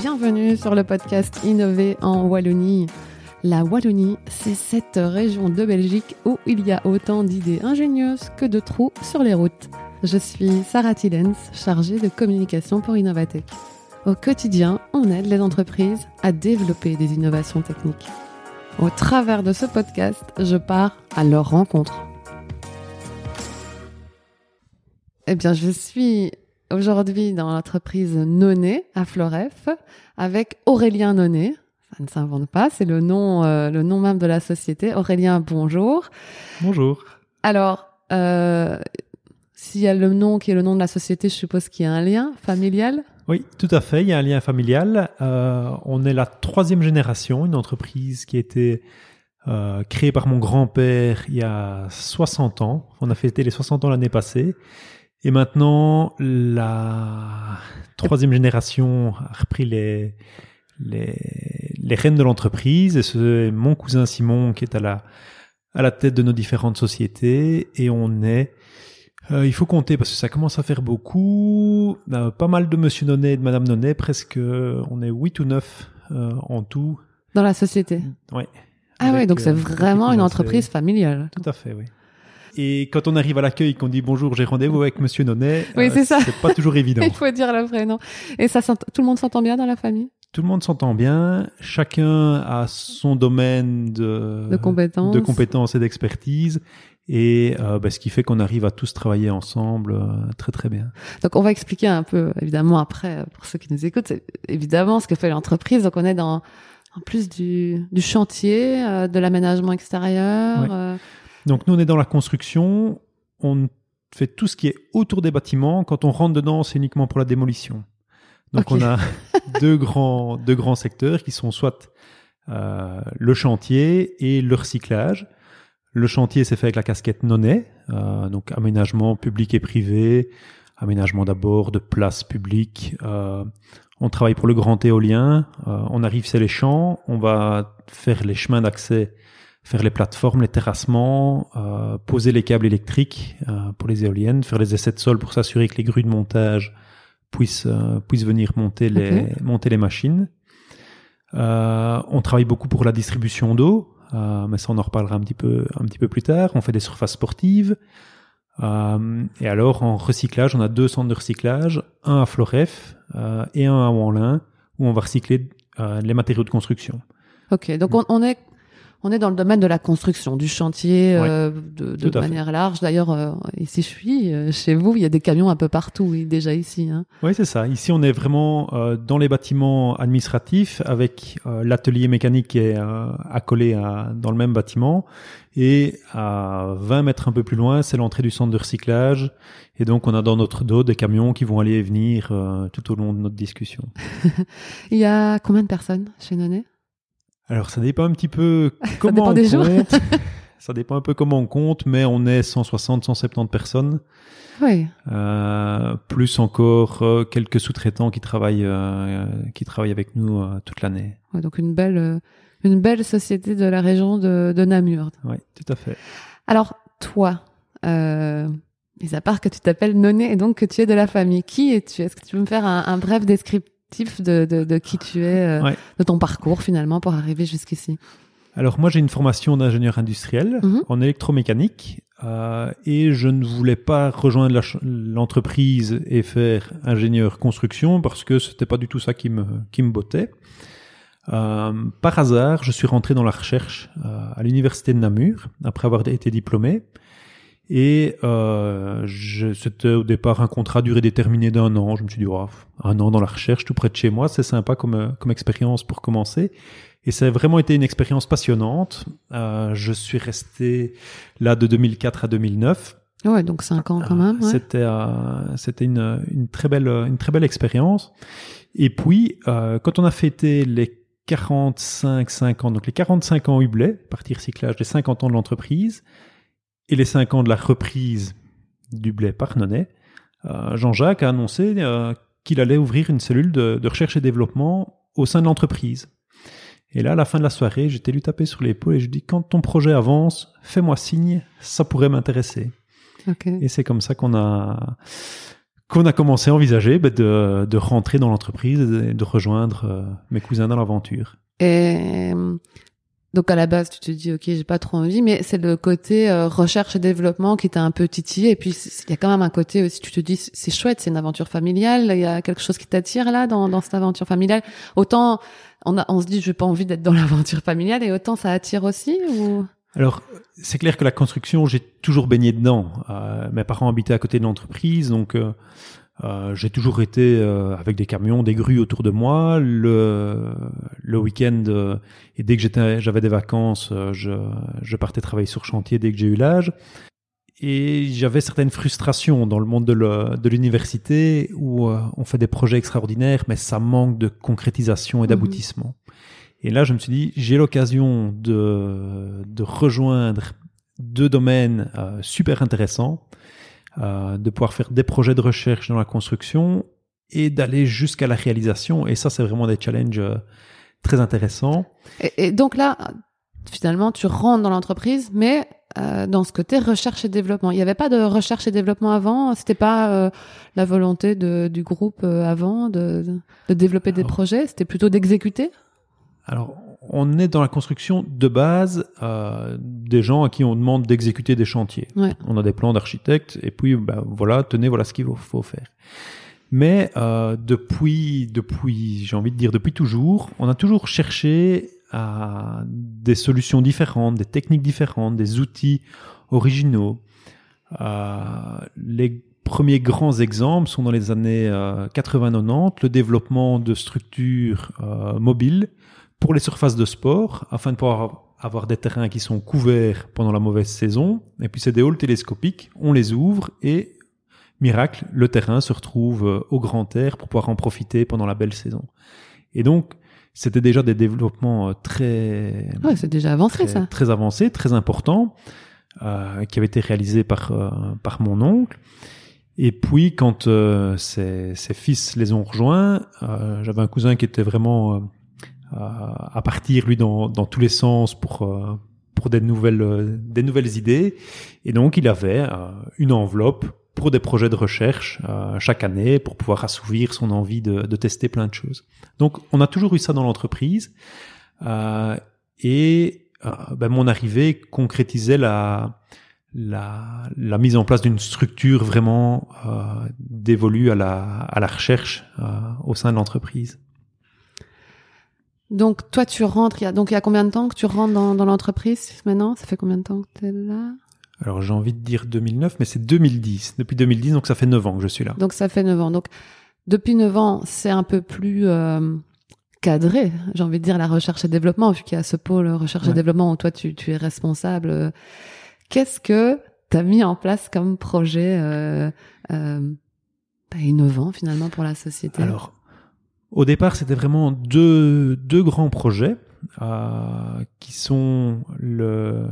Bienvenue sur le podcast Innover en Wallonie. La Wallonie, c'est cette région de Belgique où il y a autant d'idées ingénieuses que de trous sur les routes. Je suis Sarah Tillens, chargée de communication pour Innovatech. Au quotidien, on aide les entreprises à développer des innovations techniques. Au travers de ce podcast, je pars à leur rencontre. Eh bien, je suis aujourd'hui dans l'entreprise Donnet à Floref avec Aurélien Donnet. Ça ne s'invente pas, c'est le nom même de la société. Aurélien, bonjour. Bonjour. Alors, s'il y a le nom qui est le nom de la société, je suppose qu'il y a un lien familial. Oui, tout à fait, il y a un lien familial. On est la troisième génération, une entreprise qui a été créée par mon grand-père il y a 60 ans. On a fêté les 60 ans l'année passée. Et maintenant, la troisième génération a repris les rênes de l'entreprise. Et c'est mon cousin Simon qui est à la tête de nos différentes sociétés. Et on est... il faut compter parce que ça commence à faire beaucoup. Pas mal de monsieur Donnet et de madame Donnet. Presque, on est 8 ou 9 en tout. Dans la société. Oui. Ah oui, donc c'est vraiment une entreprise familiale. Tout à fait, oui. Et quand on arrive à l'accueil, qu'on dit bonjour, j'ai rendez-vous avec monsieur Donnet, oui, c'est pas toujours évident. Il faut dire le vrai nom. Et ça, tout le monde s'entend bien dans la famille? Tout le monde s'entend bien. Chacun a son domaine de compétences et d'expertise. Et ce qui fait qu'on arrive à tous travailler ensemble très très bien. Donc on va expliquer un peu, évidemment, après, pour ceux qui nous écoutent, c'est évidemment ce que fait l'entreprise. Donc on est dans, en plus du chantier, de l'aménagement extérieur... Oui. Donc nous, on est dans la construction, on fait tout ce qui est autour des bâtiments. Quand on rentre dedans, c'est uniquement pour la démolition. Donc okay. On a deux grands secteurs qui sont soit le chantier et le recyclage. Le chantier, c'est fait avec la casquette Donnet, donc aménagement public et privé, aménagement d'abord de places publiques. On travaille pour le grand éolien, on arrive c'est les champs, on va faire les chemins d'accès, faire les plateformes, les terrassements, poser les câbles électriques pour les éoliennes, faire les essais de sol pour s'assurer que les grues de montage puissent venir monter les machines. On travaille beaucoup pour la distribution d'eau, mais ça on en reparlera un petit peu plus tard. On fait des surfaces sportives. Et alors en recyclage, on a deux centres de recyclage, un à Floref et un à Wanlin, où on va recycler les matériaux de construction. Ok, donc on est dans le domaine de la construction, du chantier, oui, de manière large. D'ailleurs, ici je suis, chez vous, il y a des camions un peu partout, oui, déjà ici. Hein. Oui, c'est ça. Ici, on est vraiment dans les bâtiments administratifs avec l'atelier mécanique qui est accolé dans le même bâtiment. Et à 20 mètres un peu plus loin, c'est l'entrée du centre de recyclage. Et donc, on a dans notre dos des camions qui vont aller et venir tout au long de notre discussion. Il y a combien de personnes chez Donnet ? Alors, ça dépend un petit peu comment on compte. Ça dépend un peu comment on compte, mais on est 160, 170 personnes. Oui. Plus encore quelques sous-traitants qui travaillent avec nous toute l'année. Ouais, donc une belle société de la région de Namur. Oui, tout à fait. Alors, toi, mis à part que tu t'appelles Donnet et donc que tu es de la famille, qui es-tu? Est-ce que tu peux me faire un bref descriptif de qui tu es, ouais, de ton parcours finalement pour arriver jusqu'ici? Alors moi j'ai une formation d'ingénieur industriel en électromécanique et je ne voulais pas rejoindre l'entreprise et faire ingénieur construction parce que c'était pas du tout ça qui me bottait. Par hasard je suis rentré dans la recherche à l'université de Namur après avoir été diplômé. Et c'était au départ un contrat durée déterminée d'1 an. Je me suis dit, oh, 1 an dans la recherche, tout près de chez moi, c'est sympa comme expérience pour commencer. Et ça a vraiment été une expérience passionnante. Je suis resté là de 2004 à 2009. Ouais, donc 5 ans quand même. Ouais. C'était une très belle expérience. Et puis, quand on a fêté les 45 ans, donc les 45 ans Hublet, partie recyclage, les 50 ans de l'entreprise, et les 5 ans de la reprise du blé par Donnet, Jean-Jacques a annoncé qu'il allait ouvrir une cellule de recherche et développement au sein de l'entreprise. Et là, à la fin de la soirée, j'étais lui tapé sur l'épaule et je lui dis « Quand ton projet avance, fais-moi signe, ça pourrait m'intéresser. Okay. » Et c'est comme ça qu'on a qu'on a commencé à envisager de rentrer dans l'entreprise et de rejoindre mes cousins dans l'aventure. Et donc, à la base, tu te dis, OK, j'ai pas trop envie, mais c'est le côté recherche et développement qui t'a un peu titillé. Et puis, il y a quand même un côté aussi, tu te dis, c'est chouette, c'est une aventure familiale. Il y a quelque chose qui t'attire là, dans cette aventure familiale. Autant, on se dit, j'ai pas envie d'être dans l'aventure familiale, et autant ça attire aussi, ou... Alors, c'est clair que la construction, j'ai toujours baigné dedans. Mes parents habitaient à côté de l'entreprise, donc j'ai toujours été avec des camions, des grues autour de moi. Le week-end, et dès que j'avais des vacances, je partais travailler sur chantier dès que j'ai eu l'âge. Et j'avais certaines frustrations dans le monde de l'université où on fait des projets extraordinaires, mais ça manque de concrétisation et d'aboutissement. Et là, je me suis dit, j'ai l'occasion de rejoindre deux domaines super intéressants, de pouvoir faire des projets de recherche dans la construction et d'aller jusqu'à la réalisation. Et ça, c'est vraiment des challenges très intéressants. Et donc là, finalement, tu rentres dans l'entreprise, mais dans ce côté recherche et développement. Il n'y avait pas de recherche et développement avant? C'était pas la volonté du groupe avant de développer des projets? C'était plutôt d'exécuter? Alors, on est dans la construction de base des gens à qui on demande d'exécuter des chantiers. Ouais. On a des plans d'architectes et puis, voilà ce qu'il faut faire. Mais depuis toujours, on a toujours cherché à des solutions différentes, des techniques différentes, des outils originaux. Les premiers grands exemples sont dans les années 80-90, le développement de structures mobiles pour les surfaces de sport, afin de pouvoir avoir des terrains qui sont couverts pendant la mauvaise saison. Et puis, c'est des halls télescopiques, on les ouvre et, miracle, le terrain se retrouve au grand air pour pouvoir en profiter pendant la belle saison. Et donc, c'était déjà des développements très... Ouais, c'est déjà avancé, très, ça. Très avancé, très important, qui avait été réalisé par mon oncle. Et puis, quand ses fils les ont rejoints, j'avais un cousin qui était vraiment... à partir lui dans tous les sens pour des nouvelles idées, et donc il avait une enveloppe pour des projets de recherche chaque année pour pouvoir assouvir son envie de tester plein de choses. Donc on a toujours eu ça dans l'entreprise, et mon arrivée concrétisait la mise en place d'une structure vraiment dévolue à la recherche au sein de l'entreprise. Donc, toi, tu rentres, il y a combien de temps que tu rentres dans l'entreprise maintenant? Ça fait combien de temps que t'es là? Alors, j'ai envie de dire 2009, mais c'est 2010. Depuis 2010, donc ça fait 9 ans que je suis là. Donc, ça fait 9 ans. Donc, depuis 9 ans, c'est un peu plus cadré, j'ai envie de dire, la recherche et développement, vu qu'il y a ce pôle recherche et développement où toi, tu es responsable. Qu'est-ce que t'as mis en place comme projet innovant, finalement, pour la société? Alors, au départ, c'était vraiment deux grands projets qui sont le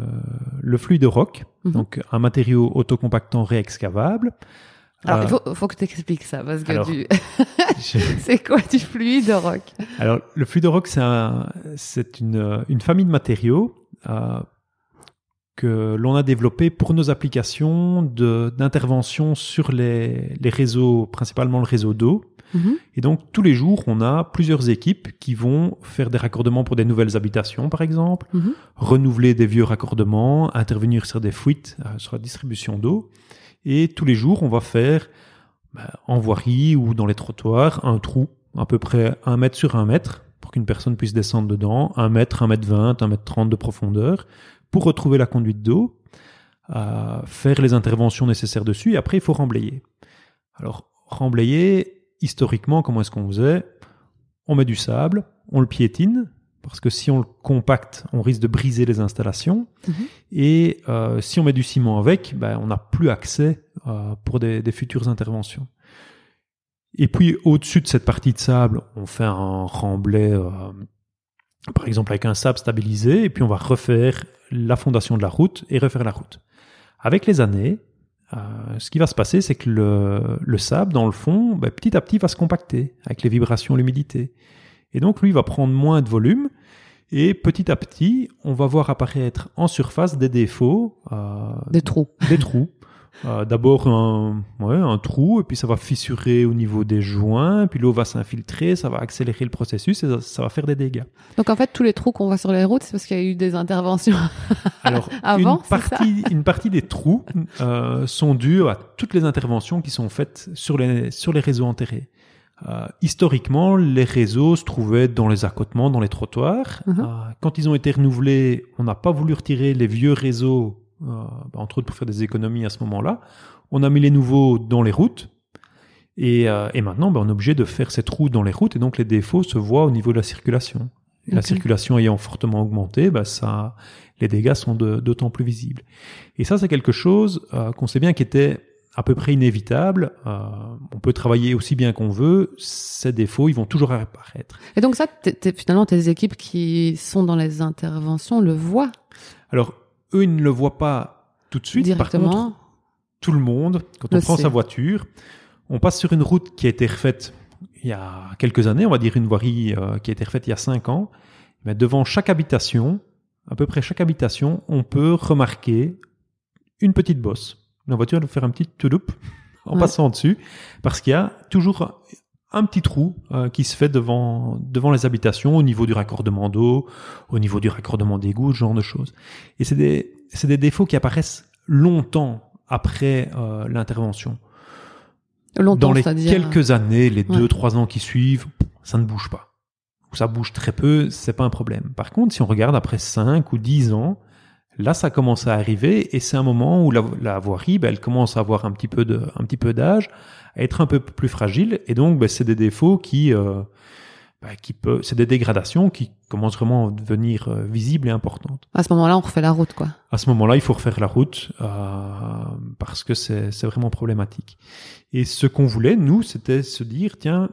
fluide rock, donc un matériau autocompactant réexcavable. Alors, il faut que tu expliques ça, parce que c'est quoi du fluide rock? Alors, le fluide rock, c'est une famille de matériaux que l'on a développé pour nos applications d'intervention sur les réseaux, principalement le réseau d'eau. Et donc, tous les jours, on a plusieurs équipes qui vont faire des raccordements pour des nouvelles habitations, par exemple, renouveler des vieux raccordements, intervenir sur des fuites, sur la distribution d'eau. Et tous les jours, on va faire en voirie ou dans les trottoirs un trou, à peu près 1 mètre sur 1 mètre, pour qu'une personne puisse descendre dedans, 1 mètre, 1 mètre 20, 1 mètre 30 de profondeur, pour retrouver la conduite d'eau, faire les interventions nécessaires dessus, et après, il faut remblayer. Alors, remblayer... Historiquement, comment est-ce qu'on faisait? On met du sable, on le piétine, parce que si on le compacte, on risque de briser les installations. Et si on met du ciment avec, on n'a plus accès pour des futures interventions. Et puis, au-dessus de cette partie de sable, on fait un remblai, par exemple avec un sable stabilisé, et puis on va refaire la fondation de la route et refaire la route. Avec les années... ce qui va se passer, c'est que le sable, dans le fond, petit à petit, va se compacter avec les vibrations, l'humidité. Et donc, lui, va prendre moins de volume. Et petit à petit, on va voir apparaître en surface des défauts. Des trous. D'abord un trou, et puis ça va fissurer au niveau des joints, puis l'eau va s'infiltrer, ça va accélérer le processus et ça va faire des dégâts. Donc en fait, tous les trous qu'on voit sur les routes, c'est parce qu'il y a eu des interventions avant, une partie des trous sont dus à toutes les interventions qui sont faites sur les réseaux enterrés. Historiquement, les réseaux se trouvaient dans les accotements, dans les trottoirs. Mmh. Quand ils ont été renouvelés, on n'a pas voulu retirer les vieux réseaux, entre autres pour faire des économies à ce moment-là. On a mis les nouveaux dans les routes et maintenant on est obligé de faire ces trous dans les routes, et donc les défauts se voient au niveau de la circulation. Okay. La circulation ayant fortement augmenté, les dégâts sont d'autant plus visibles. Et ça, c'est quelque chose qu'on sait bien qui était à peu près inévitable. On peut travailler aussi bien qu'on veut, ces défauts, ils vont toujours apparaître. Et donc ça, finalement, tes équipes qui sont dans les interventions le voient? Alors, eux, ils ne le voient pas tout de suite. Par contre, tout le monde, quand on prend sa voiture, on passe sur une route qui a été refaite il y a quelques années, on va dire une voirie qui a été refaite il y a 5 ans. Mais devant chaque habitation, à peu près chaque habitation, on peut remarquer une petite bosse. La voiture va faire un petit touloup en passant dessus, parce qu'il y a toujours un petit trou qui se fait devant les habitations, au niveau du raccordement d'eau, au niveau du raccordement d'égout, ce genre de choses. Et c'est des défauts qui apparaissent longtemps après l'intervention. Longtemps, c'est-à-dire quelques années, les 2-3 ans qui suivent, ça ne bouge pas. Ou ça bouge très peu, c'est pas un problème. Par contre, si on regarde après 5 ou 10 ans, là, ça commence à arriver, et c'est un moment où la voirie, elle commence à avoir un petit peu d'âge, à être un peu plus fragile, et donc, c'est des défauts c'est des dégradations qui commencent vraiment à devenir visibles et importantes. À ce moment-là, on refait la route, quoi. À ce moment-là, il faut refaire la route, parce que c'est vraiment problématique. Et ce qu'on voulait, nous, c'était se dire, tiens,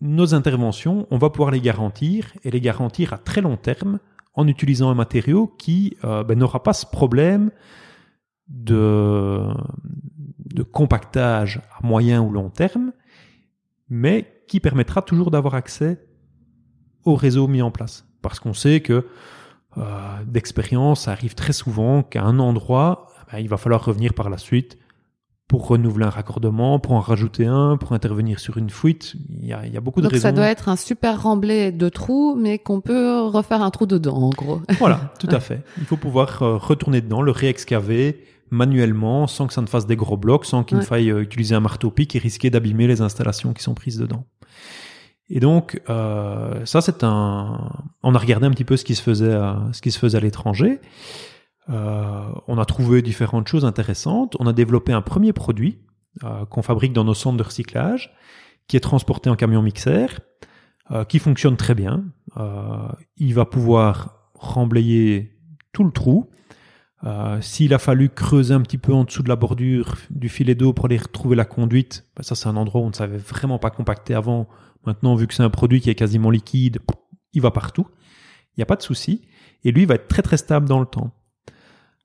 nos interventions, on va pouvoir les garantir, et les garantir à très long terme, en utilisant un matériau qui n'aura pas ce problème de compactage à moyen ou long terme, mais qui permettra toujours d'avoir accès au réseau mis en place. Parce qu'on sait que d'expérience, ça arrive très souvent qu'à un endroit, il va falloir revenir par la suite pour renouveler un raccordement, pour en rajouter un, pour intervenir sur une fuite. Il y a beaucoup de raisons. Donc ça doit être un super remblai de trous, mais qu'on peut refaire un trou dedans, en gros. Voilà, tout à fait. Il faut pouvoir retourner dedans, le réexcaver manuellement, sans que ça ne fasse des gros blocs, sans qu'il ne faille utiliser un marteau-pic et risquer d'abîmer les installations qui sont prises dedans. Et donc, on a regardé un petit peu ce qui se faisait à l'étranger. On a trouvé différentes choses intéressantes. On a développé un premier produit qu'on fabrique dans nos centres de recyclage, qui est transporté en camion mixeur, qui fonctionne très bien. Il va pouvoir remblayer tout le trou. S'il a fallu creuser un petit peu en dessous de la bordure du filet d'eau pour aller retrouver la conduite, ça c'est un endroit où on ne savait vraiment pas compacter avant. Maintenant, vu que c'est un produit qui est quasiment liquide, il va partout. Il n'y a pas de souci. Et lui, il va être très très stable dans le temps.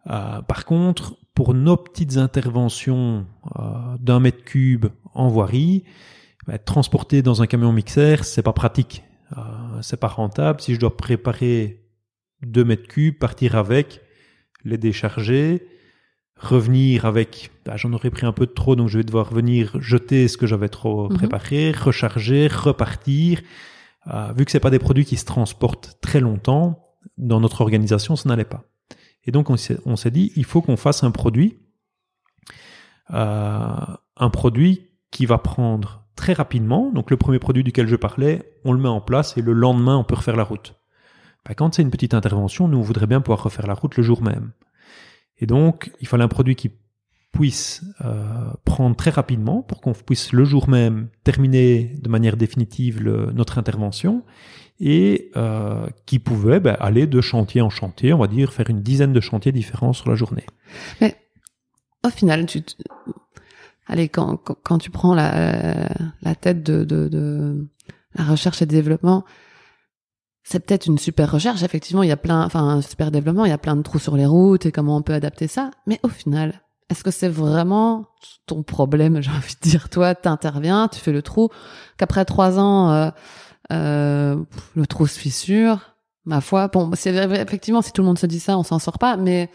Par contre, pour nos petites interventions d'un mètre cube en voirie, transporter dans un camion mixeur, c'est pas pratique, c'est pas rentable. Si je dois préparer 2 mètres cubes, partir avec, les décharger, revenir avec, j'en aurais pris un peu de trop, donc je vais devoir venir jeter ce que j'avais trop préparé, recharger, repartir. Vu que c'est pas des produits qui se transportent très longtemps, dans notre organisation, ça n'allait pas. Et donc, on s'est dit, il faut qu'on fasse un produit qui va prendre très rapidement. Donc, le premier produit duquel je parlais, on le met en place et le lendemain, on peut refaire la route. Quand c'est une petite intervention, nous, on voudrait bien pouvoir refaire la route le jour même. Et donc, il fallait un produit qui puisse prendre très rapidement pour qu'on puisse le jour même terminer de manière définitive notre intervention, et qui pouvait aller de chantier en chantier, on va dire faire une dizaine de chantiers différents sur la journée. Mais au final, quand tu prends la tête de la recherche et développement, c'est peut-être une super recherche, effectivement, il y a un super développement, il y a plein de trous sur les routes et comment on peut adapter ça, mais au final, est-ce que c'est vraiment ton problème, j'ai envie de dire, toi, t'interviens, tu fais le trou, qu'après 3 ans, le trou se fissure, ma foi, bon, effectivement, si tout le monde se dit ça, on s'en sort pas, mais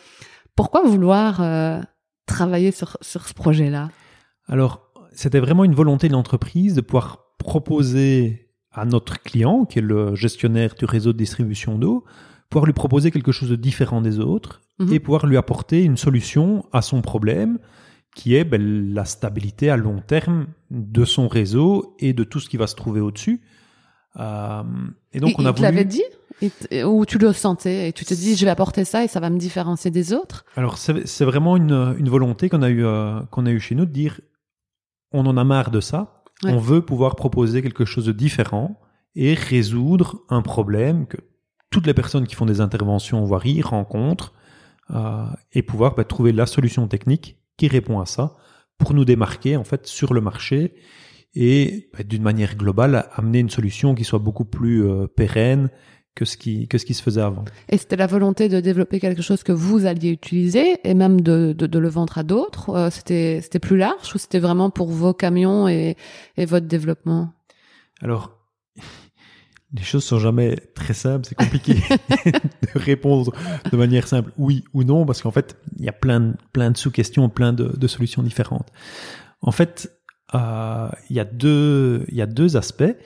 pourquoi vouloir travailler sur ce projet-là? Alors, c'était vraiment une volonté de l'entreprise de pouvoir proposer à notre client, qui est le gestionnaire du réseau de distribution d'eau, pouvoir lui proposer quelque chose de différent des autres et pouvoir lui apporter une solution à son problème, qui est la stabilité à long terme de son réseau et de tout ce qui va se trouver au-dessus. Et donc, on a voulu... Tu l'avais dit? Ou tu le sentais et tu te dis je vais apporter ça et ça va me différencier des autres? Alors c'est vraiment une volonté qu'on a eu chez nous de dire on en a marre de ça, on veut pouvoir proposer quelque chose de différent et résoudre un problème que toutes les personnes qui font des interventions en voirie rencontrent et pouvoir trouver la solution technique qui répond à ça pour nous démarquer en fait sur le marché et d'une manière globale amener une solution qui soit beaucoup plus pérenne que ce qui se faisait avant. Et c'était la volonté de développer quelque chose que vous alliez utiliser et même de le vendre à d'autres. C'était plus large ou c'était vraiment pour vos camions et votre développement? Alors, les choses sont jamais très simples, c'est compliqué de répondre de manière simple oui ou non parce qu'en fait, il y a plein de sous-questions, plein de solutions différentes. En fait, il y a deux aspects.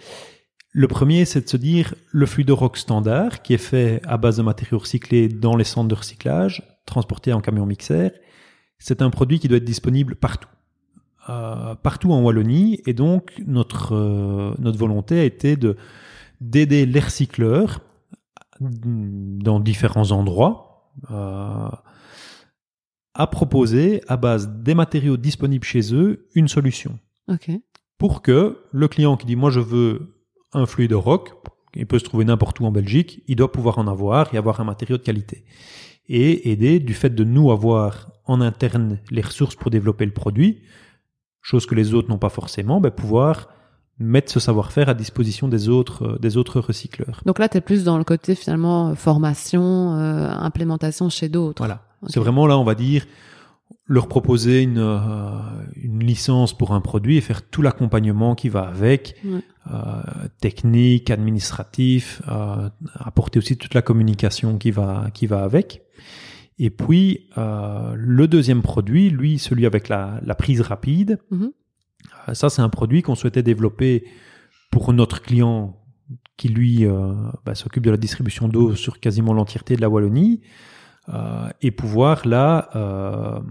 Le premier, c'est de se dire le fluide rock standard qui est fait à base de matériaux recyclés dans les centres de recyclage, transporté en camion mixeur. C'est un produit qui doit être disponible partout en Wallonie. Et donc, notre volonté a été d'aider les recycleurs dans différents endroits à proposer, à base des matériaux disponibles chez eux, une solution. Okay. Pour que le client qui dit « moi, je veux un fluide rock, il peut se trouver n'importe où en Belgique, il doit pouvoir en avoir et avoir un matériau de qualité. » Et aider du fait de nous avoir en interne les ressources pour développer le produit, chose que les autres n'ont pas forcément, pouvoir mettre ce savoir-faire à disposition des autres recycleurs. Donc là, tu es plus dans le côté finalement formation, implémentation chez d'autres. Voilà. Okay. C'est vraiment là, on va dire, leur proposer une licence pour un produit et faire tout l'accompagnement qui va avec, technique, administratif, apporter aussi toute la communication qui va avec. Et puis, le deuxième produit, lui, celui avec la prise rapide, ça, c'est un produit qu'on souhaitait développer pour notre client qui, lui, s'occupe de la distribution d'eau sur quasiment l'entièreté de la Wallonie. Et pouvoir là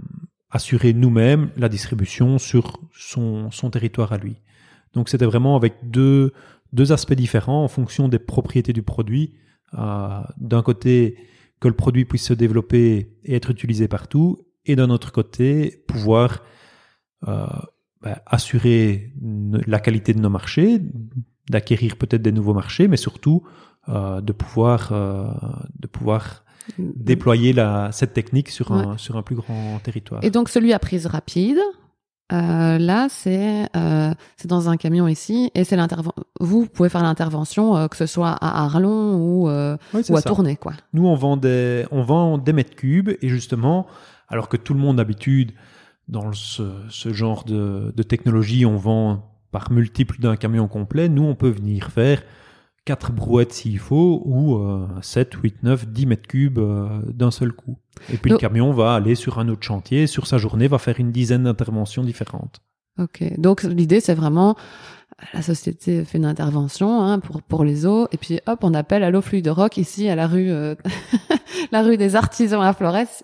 assurer nous-mêmes la distribution sur son territoire à lui. Donc c'était vraiment avec deux aspects différents en fonction des propriétés du produit. D'un côté, que le produit puisse se développer et être utilisé partout, et d'un autre côté, pouvoir assurer la qualité de nos marchés, d'acquérir peut-être des nouveaux marchés, mais surtout de pouvoir déployer cette technique sur un plus grand territoire. Et donc, celui à prise rapide, là, c'est dans un camion ici, et c'est vous pouvez faire l'intervention, que ce soit à Arlon ou à Tournai, quoi. Nous, on vend des mètres cubes, et justement, alors que tout le monde d'habitude, dans ce genre de technologie, on vend par multiple d'un camion complet, nous, on peut venir faire 4 brouettes s'il faut, ou 7, 8, 9, 10 mètres cubes d'un seul coup. Et puis donc, le camion va aller sur un autre chantier, sur sa journée, va faire une dizaine d'interventions différentes. Ok, donc l'idée c'est vraiment, la société fait une intervention pour les eaux, et puis hop, on appelle à l'eau fluide rock ici à la rue la rue des artisans à Floref,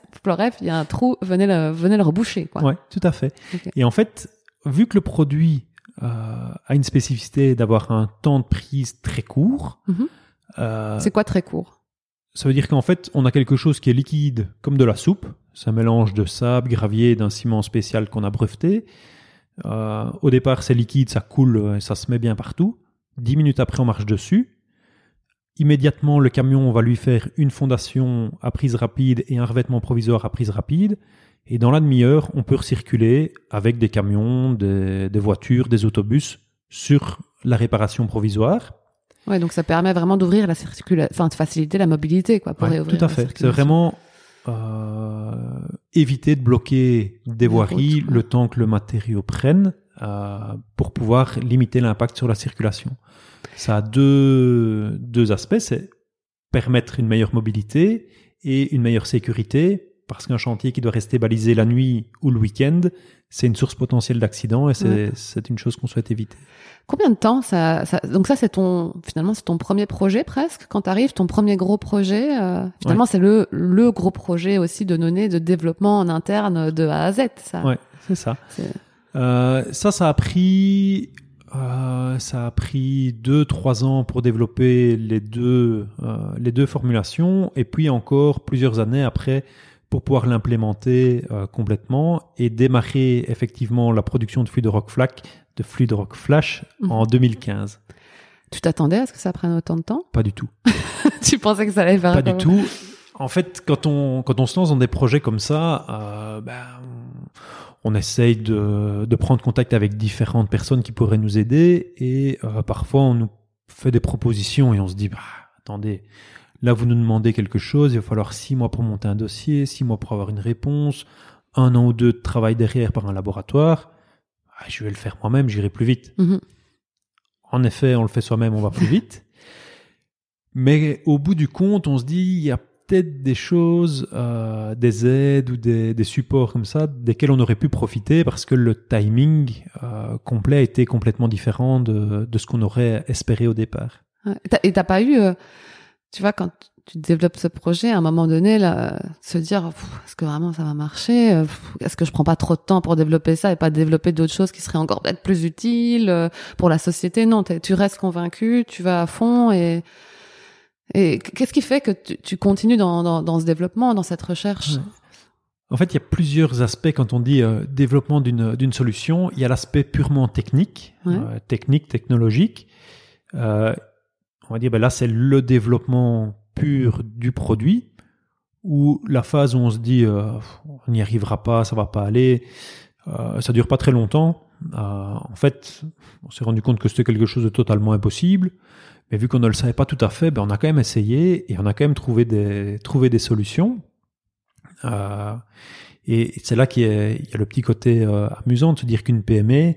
il y a un trou, venez le reboucher. Oui, tout à fait. Okay. Et en fait, vu que le produit a une spécificité d'avoir un temps de prise très court. C'est quoi très court? Ça veut dire qu'en fait, on a quelque chose qui est liquide comme de la soupe. C'est un mélange de sable, gravier, d'un ciment spécial qu'on a breveté. Au départ, c'est liquide, ça coule, ça se met bien partout. 10 minutes après, on marche dessus. Immédiatement, le camion va lui faire une fondation à prise rapide et un revêtement provisoire à prise rapide. Et dans la demi-heure, on peut recirculer avec des camions, des voitures, des autobus sur la réparation provisoire. Ouais, donc ça permet vraiment d'ouvrir la circulation, enfin de faciliter la mobilité, quoi, pour réouvrir. Tout à fait. C'est vraiment éviter de bloquer des voiries le temps que le matériau prenne pour pouvoir limiter l'impact sur la circulation. Ça a deux aspects, c'est permettre une meilleure mobilité et une meilleure sécurité parce qu'un chantier qui doit rester balisé la nuit ou le week-end, c'est une source potentielle d'accident et c'est une chose qu'on souhaite éviter. Combien de temps donc ça, c'est ton premier projet presque, quand t'arrives, ton premier gros projet. Finalement, c'est le gros projet aussi de données de développement en interne de A à Z. Oui, c'est ça. Ça a pris 2-3 ans pour développer les deux formulations, et puis encore plusieurs années après pour pouvoir l'implémenter complètement et démarrer effectivement la production de Fluide Rock Flash en 2015. Tu t'attendais à ce que ça prenne autant de temps ? Pas du tout. Tu pensais que ça allait faire ? Pas du tout. En fait, quand on se lance dans des projets comme ça, on essaye de prendre contact avec différentes personnes qui pourraient nous aider, et parfois on nous fait des propositions et on se dit attendez, là vous nous demandez quelque chose, il va falloir 6 mois pour monter un dossier, 6 mois pour avoir une réponse, 1 an ou 2 de travail derrière par un laboratoire. Je vais le faire moi-même, j'irai plus vite. Mm-hmm. En effet, on le fait soi-même, on va plus vite. Mais au bout du compte, on se dit il y a peut-être des choses, des aides ou des supports comme ça, desquels on aurait pu profiter parce que le timing complet était complètement différent de ce qu'on aurait espéré au départ. Et t'as pas eu, tu vois, quand tu développes ce projet, à un moment donné, là, se dire est-ce que vraiment ça va marcher ? Est-ce que je prends pas trop de temps pour développer ça et pas développer d'autres choses qui seraient encore peut-être plus utiles pour la société ? Non, tu restes convaincu, tu vas à fond et... Et qu'est-ce qui fait que tu continues dans ce développement, dans cette recherche ? En fait, il y a plusieurs aspects quand on dit développement d'une solution. Il y a l'aspect purement technique, technologique. On va dire, là, c'est le développement pur du produit, ou la phase où on se dit on n'y arrivera pas, ça va pas aller, ça dure pas très longtemps. En fait, on s'est rendu compte que c'était quelque chose de totalement impossible. Mais vu qu'on ne le savait pas tout à fait, on a quand même essayé et on a quand même trouvé des solutions. Et c'est là qu'il y a le petit côté amusant de se dire qu'une PME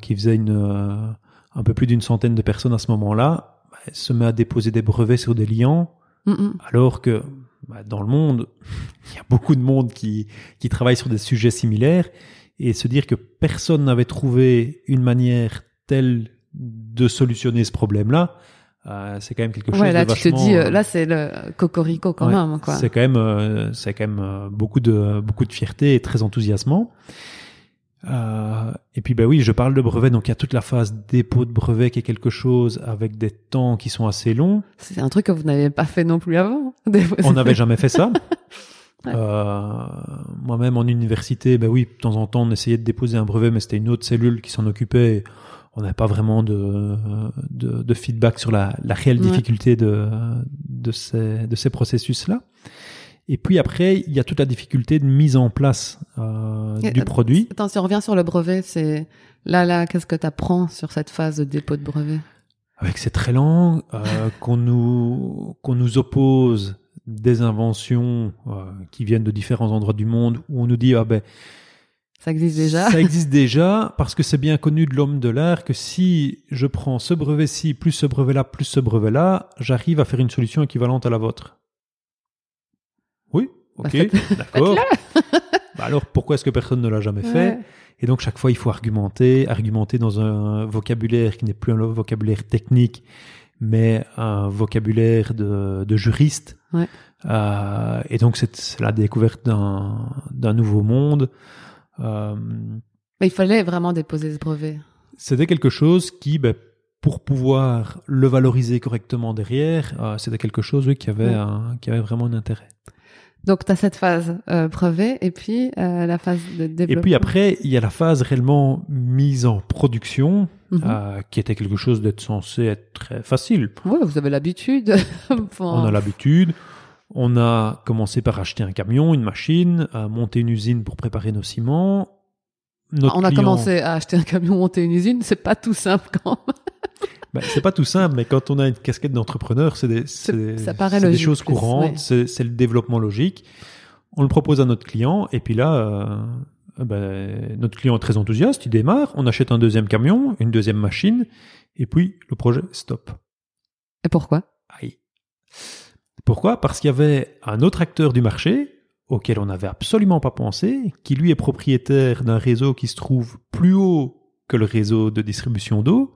qui faisait un peu plus d'une centaine de personnes à ce moment-là se met à déposer des brevets sur des liants, alors que dans le monde, il y a beaucoup de monde qui travaille sur des sujets similaires, et se dire que personne n'avait trouvé une manière telle de solutionner ce problème-là, c'est quand même quelque chose de vachement... Ouais, là, tu te dis, là, c'est le cocorico quand même, quoi. C'est quand même beaucoup de fierté et très enthousiasmant. Et puis, je parle de brevet, donc il y a toute la phase dépôt de brevet qui est quelque chose avec des temps qui sont assez longs. C'est un truc que vous n'avez pas fait non plus avant. On n'avait jamais fait ça. Moi-même, en université, de temps en temps, on essayait de déposer un brevet, mais c'était une autre cellule qui s'en occupait. On n'avait pas vraiment de feedback sur la réelle difficulté de ces processus-là. Et puis après, il y a toute la difficulté de mise en place du produit. Attends, si on revient sur le brevet, c'est là, qu'est-ce que tu apprends sur cette phase de dépôt de brevet ? Avec c'est très lent, qu'on nous oppose des inventions qui viennent de différents endroits du monde, où on nous dit ça existe déjà. Ça existe déjà, parce que c'est bien connu de l'homme de l'art que si je prends ce brevet-ci, plus ce brevet-là, plus ce brevet-là, j'arrive à faire une solution équivalente à la vôtre. Oui, ok, d'accord. Alors, pourquoi est-ce que personne ne l'a jamais fait ? Et donc, chaque fois, il faut argumenter dans un vocabulaire qui n'est plus un vocabulaire technique, mais un vocabulaire de juriste. Ouais. Et donc, c'est la découverte d'un nouveau monde. Il fallait vraiment déposer ce brevet. C'était quelque chose qui, pour pouvoir le valoriser correctement derrière, c'était quelque chose qui avait vraiment un intérêt. Donc, tu as cette phase brevet et puis la phase de développement. Et puis après, il y a la phase réellement mise en production, qui était quelque chose d'être censé être très facile. Oui, vous avez l'habitude. On a l'habitude. On a commencé par acheter un camion, une machine, à monter une usine pour préparer nos ciments. On a commencé à acheter un camion, monter une usine, c'est pas tout simple quand même. C'est pas tout simple, mais quand on a une casquette d'entrepreneur, c'est des choses courantes, c'est le développement logique. On le propose à notre client, et puis là, notre client est très enthousiaste, il démarre, on achète un deuxième camion, une deuxième machine, et puis le projet stop. Et pourquoi ? Aïe. Pourquoi ? Parce qu'il y avait un autre acteur du marché auquel on n'avait absolument pas pensé, qui lui est propriétaire d'un réseau qui se trouve plus haut que le réseau de distribution d'eau,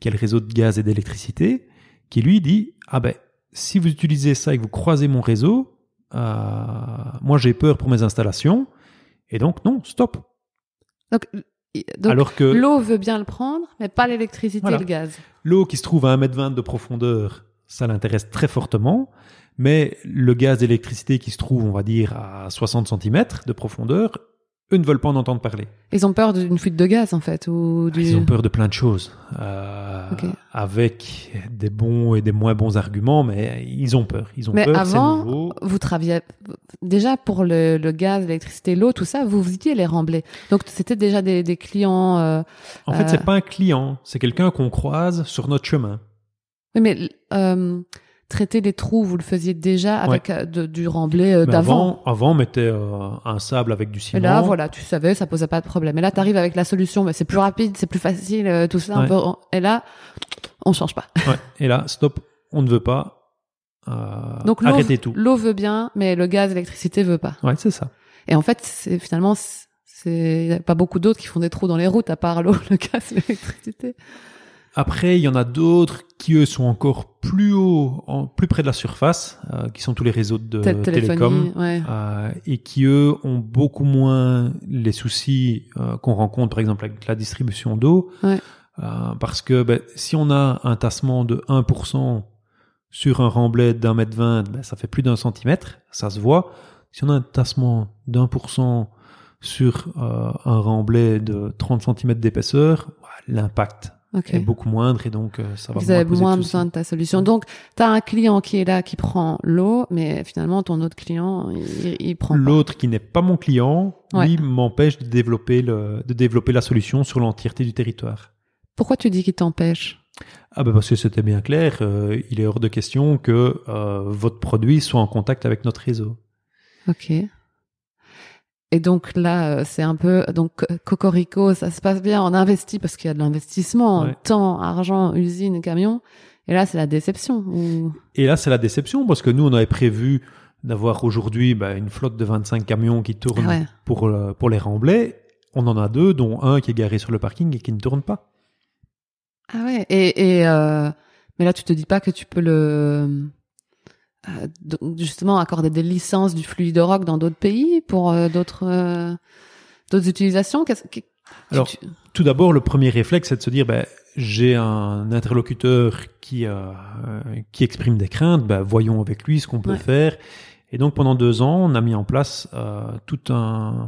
qui est le réseau de gaz et d'électricité, qui lui dit « Ah ben, si vous utilisez ça et que vous croisez mon réseau, moi j'ai peur pour mes installations, et donc non, stop ». Donc alors que l'eau veut bien le prendre, mais pas l'électricité et le gaz. L'eau qui se trouve à 1,20 m de profondeur, ça l'intéresse très fortement, mais le gaz et l'électricité qui se trouvent, on va dire, à 60 cm de profondeur, eux ne veulent pas en entendre parler. Ils ont peur d'une fuite de gaz, en fait, ou du... Ils ont peur de plein de choses, avec des bons et des moins bons arguments, mais ils ont peur. Mais avant, vous travailliez déjà pour le gaz, l'électricité, l'eau, tout ça, vous visiez les remblais. Donc, c'était déjà des clients... en fait, c'est pas un client, c'est quelqu'un qu'on croise sur notre chemin. Oui, mais... traiter les trous, vous le faisiez déjà avec du remblai d'avant. Avant, on mettait un sable avec du ciment. Et là, voilà, tu savais, ça posait pas de problème. Et là, t'arrives avec la solution, mais c'est plus rapide, c'est plus facile, tout ça. Un peu, et là, on change pas. Et là, stop, on ne veut pas. Donc, arrêtez tout. L'eau veut bien, mais le gaz, l'électricité veut pas. Ouais, c'est ça. Et en fait, finalement, il y a pas beaucoup d'autres qui font des trous dans les routes à part l'eau, le gaz, l'électricité. Après, il y en a d'autres qui, eux, sont encore plus haut, plus près de la surface, qui sont tous les réseaux de télécom, et qui, eux, ont beaucoup moins les soucis qu'on rencontre, par exemple, avec la distribution d'eau. Ouais. Parce que si on a un tassement de 1% sur un remblai d'1,20 m, ça fait plus d'1 cm, ça se voit. Si on a un tassement d'1% sur un remblai de 30 cm d'épaisseur, l'impact... est beaucoup moindre et donc ça va. Vous avez moins besoin de ta solution. Donc, tu as un client qui est là, qui prend l'eau, mais finalement, ton autre client, il prend l'autre pas. Qui n'est pas mon client, lui, m'empêche de développer la solution sur l'entièreté du territoire. Pourquoi tu dis qu'il t'empêche ? Ah ben parce que c'était bien clair, il est hors de question que votre produit soit en contact avec notre réseau. Ok. Et donc là, c'est un peu donc cocorico, ça se passe bien, on investit parce qu'il y a de l'investissement, temps, argent, usine, camion. Et là, c'est la déception. Et là, c'est la déception parce que nous, on avait prévu d'avoir aujourd'hui une flotte de 25 camions qui tournent pour les remblais. On en a 2, dont un qui est garé sur le parking et qui ne tourne pas. Ah ouais. Mais là, tu te dis pas que tu peux justement accorder des licences du Fluide Rock dans d'autres pays pour d'autres utilisations. Alors, tout d'abord, le premier réflexe, c'est de se dire j'ai un interlocuteur qui exprime des craintes, voyons avec lui ce qu'on peut faire. Et donc, pendant 2 ans, on a mis en place tout un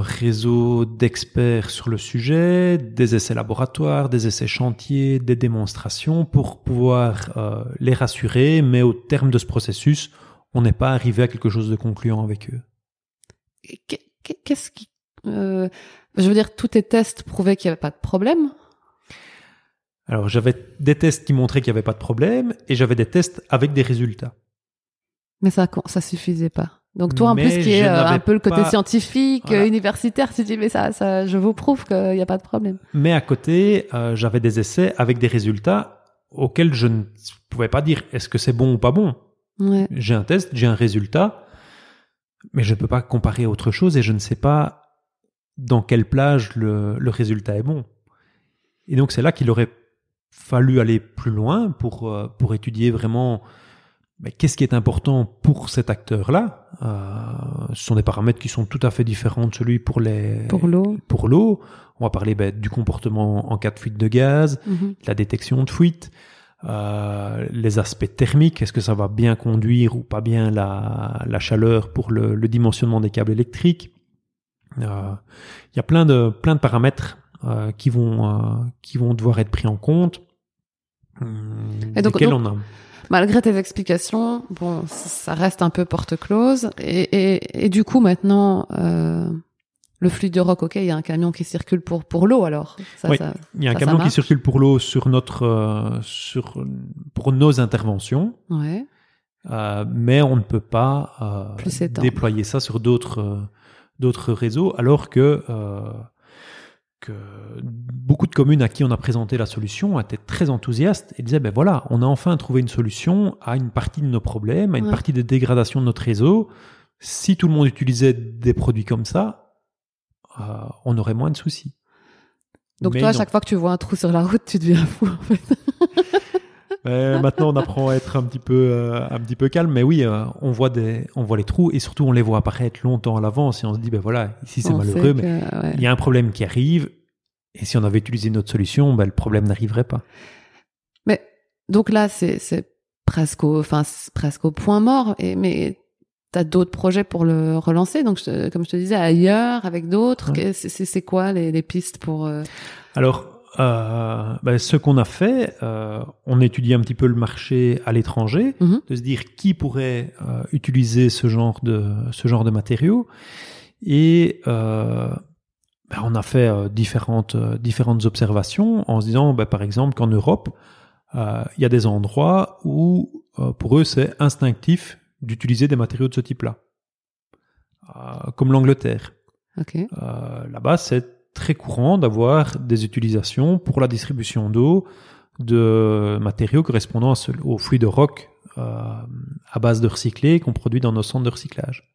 réseau d'experts sur le sujet, des essais laboratoires, des essais chantiers, des démonstrations pour pouvoir les rassurer. Mais au terme de ce processus, on n'est pas arrivé à quelque chose de concluant avec eux. Qu'est-ce qui... je veux dire, tous tes tests prouvaient qu'il n'y avait pas de problème ? Alors, j'avais des tests qui montraient qu'il n'y avait pas de problème et j'avais des tests avec des résultats. Mais ça ne suffisait pas. Donc toi, en plus, qui est un peu le côté scientifique, universitaire, tu te dis, mais ça, je vous prouve qu'il n'y a pas de problème. Mais à côté, j'avais des essais avec des résultats auxquels je ne pouvais pas dire, est-ce que c'est bon ou pas bon ? J'ai un test, j'ai un résultat, mais je ne peux pas comparer à autre chose et je ne sais pas dans quelle plage le résultat est bon. Et donc, c'est là qu'il aurait fallu aller plus loin pour étudier vraiment... Mais qu'est-ce qui est important pour cet acteur-là ? Ce sont des paramètres qui sont tout à fait différents de celui pour l'eau. On va parler du comportement en cas de fuite de gaz, de la détection de fuite, les aspects thermiques. Est-ce que ça va bien conduire ou pas bien la chaleur pour le dimensionnement des câbles électriques ? Il y a plein de paramètres qui vont devoir être pris en compte. Et donc, on a... Malgré tes explications, bon, ça reste un peu porte close. Et du coup, maintenant, le Fluide Rock, il y a un camion qui circule pour l'eau, alors. Il y a un camion qui circule pour l'eau sur pour nos interventions. Ouais. Mais on ne peut pas déployer ça sur d'autres réseaux, alors que que beaucoup de communes à qui on a présenté la solution étaient très enthousiastes et disaient, ben voilà, on a enfin trouvé une solution à une partie de nos problèmes, à une partie des dégradations de notre réseau. Si tout le monde utilisait des produits comme ça, on aurait moins de soucis. Donc mais toi, à chaque fois que tu vois un trou sur la route, tu deviens fou, en fait. Maintenant, on apprend à être un petit peu calme. Mais oui, on voit les trous et surtout, on les voit apparaître longtemps à l'avance. Et on se dit, ben voilà, ici, c'est malheureux, mais il y a un problème qui arrive. Et si on avait utilisé notre solution, ben, le problème n'arriverait pas. Mais donc là, c'est presque au point mort. Mais tu as d'autres projets pour le relancer. Donc, comme je te disais, ailleurs, avec d'autres, c'est quoi les pistes pour... Alors... ce qu'on a fait, on étudie un petit peu le marché à l'étranger, de se dire qui pourrait utiliser ce genre de matériaux, et on a fait différentes observations en se disant, par exemple, qu'en Europe, il y a des endroits où pour eux c'est instinctif d'utiliser des matériaux de ce type-là, comme l'Angleterre. Okay. Là-bas, c'est très courant d'avoir des utilisations pour la distribution d'eau de matériaux correspondant au fluide rock à base de recyclé qu'on produit dans nos centres de recyclage.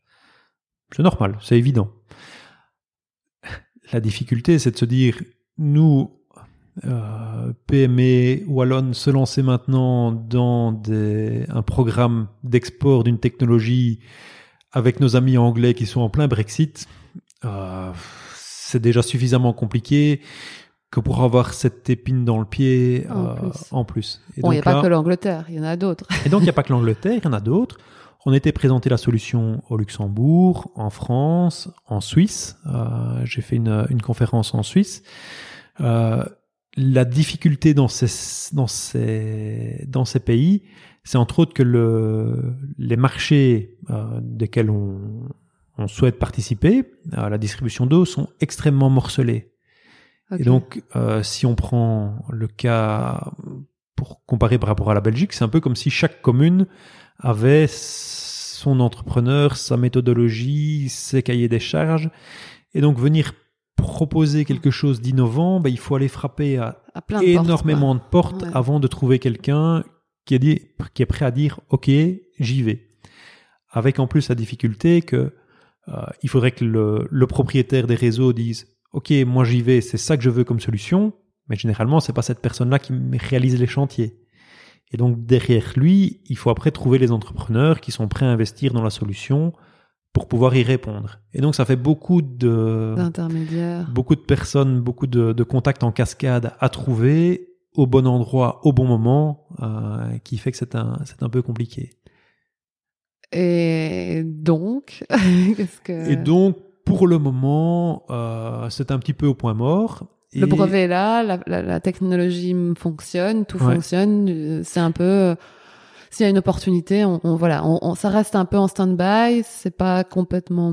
C'est normal, c'est évident. La difficulté, c'est de se dire, nous, PME Wallonne, se lancer maintenant dans un programme d'export d'une technologie avec nos amis anglais qui sont en plein Brexit, c'est déjà suffisamment compliqué que pour avoir cette épine dans le pied en plus. Il n'y a pas que l'Angleterre, il y en a d'autres. Et donc, il n'y a pas que l'Angleterre, il y en a d'autres. On était présenté la solution au Luxembourg, en France, en Suisse. J'ai fait une conférence en Suisse. La difficulté dans ces pays, c'est entre autres que les marchés desquels on souhaite participer à la distribution d'eau sont extrêmement morcelés. Okay. Et donc, si on prend le cas pour comparer par rapport à la Belgique, c'est un peu comme si chaque commune avait son entrepreneur, sa méthodologie, ses cahiers des charges. Et donc, venir proposer quelque chose d'innovant, il faut aller frapper à énormément de portes avant de trouver quelqu'un qui est prêt à dire « Ok, j'y vais ». Avec en plus la difficulté que il faudrait que le propriétaire des réseaux dise « Ok, moi j'y vais, c'est ça que je veux comme solution », mais généralement, c'est pas cette personne-là qui réalise les chantiers. Et donc, derrière lui, il faut après trouver les entrepreneurs qui sont prêts à investir dans la solution pour pouvoir y répondre. Et donc, ça fait d'intermédiaires, beaucoup de personnes, beaucoup de contacts en cascade à trouver au bon endroit, au bon moment, qui fait que c'est un peu compliqué. Et donc, pour le moment, c'est un petit peu au point mort. Le brevet est là, la technologie fonctionne, tout fonctionne. C'est un peu, s'il y a une opportunité, on ça reste un peu en stand-by. C'est pas complètement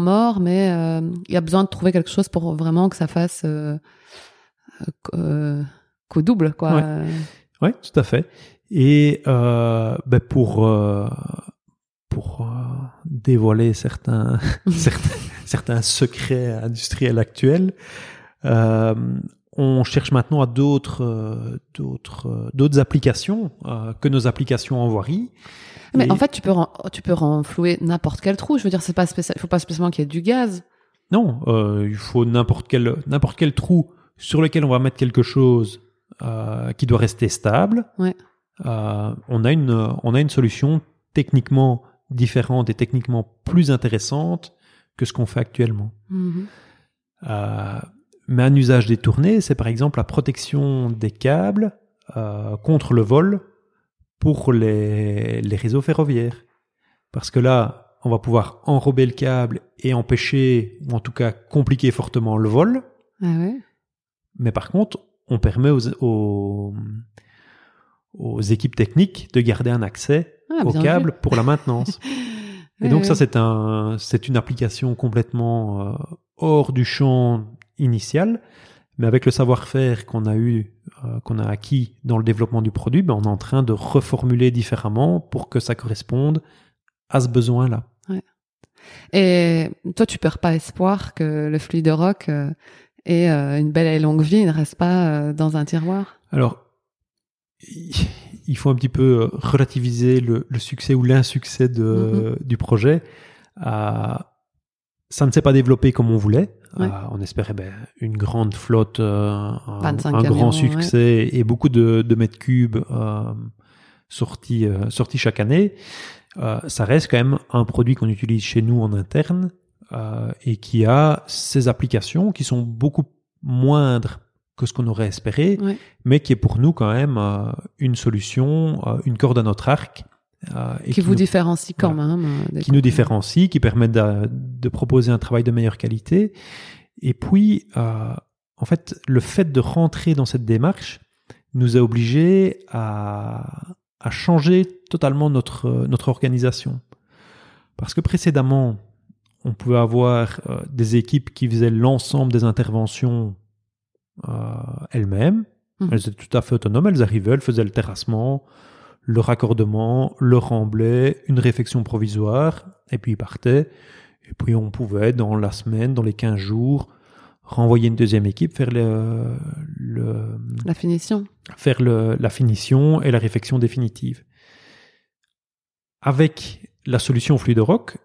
mort, mais il y a besoin de trouver quelque chose pour vraiment que ça fasse qu'au double, quoi. Ouais, tout à fait. Et pour dévoiler certains secrets industriels actuels, on cherche maintenant à d'autres applications que nos applications en voirie. Mais en fait, tu peux renflouer n'importe quel trou. Je veux dire, c'est pas spécial. Il faut pas spécialement qu'il y ait du gaz. Non, il faut n'importe quel trou sur lequel on va mettre quelque chose qui doit rester stable. Ouais. On a une solution techniquement différente et techniquement plus intéressante que ce qu'on fait actuellement. Mais un usage détourné, c'est par exemple la protection des câbles contre le vol pour les réseaux ferroviaires. Parce que là, on va pouvoir enrober le câble et empêcher, ou en tout cas compliquer fortement le vol. Ah ouais. Mais par contre, on permet aux équipes techniques de garder un accès au câble pour la maintenance. Et donc ça, c'est une application complètement hors du champ initial, mais avec le savoir-faire qu'on a acquis dans le développement du produit, on est en train de reformuler différemment pour que ça corresponde à ce besoin-là. Ouais. Et toi, tu perds pas espoir que le fluide rock et une belle et longue vie ne reste pas dans un tiroir. Alors, il faut un petit peu relativiser le succès ou l'insuccès du projet. Ça ne s'est pas développé comme on voulait. Ouais. On espérait une grande flotte, un grand succès et beaucoup de mètres cubes sortis chaque année. Ça reste quand même un produit qu'on utilise chez nous en interne et qui a ses applications qui sont beaucoup moindres que ce qu'on aurait espéré, mais qui est pour nous quand même une solution, une corde à notre arc. Et qui vous différencie quand même. Qui nous différencie, qui permet de proposer un travail de meilleure qualité. Et puis, en fait, le fait de rentrer dans cette démarche nous a obligés à changer totalement notre organisation. Parce que précédemment, on pouvait avoir des équipes qui faisaient l'ensemble des interventions elles-mêmes. Elles étaient tout à fait autonomes, elles arrivaient, elles faisaient le terrassement, le raccordement, le remblai, une réfection provisoire, et puis ils partaient. Et puis on pouvait, dans la semaine, dans les 15 jours, renvoyer une deuxième équipe, faire la finition. Faire la finition et la réfection définitive. Avec la solution Fluide Rock,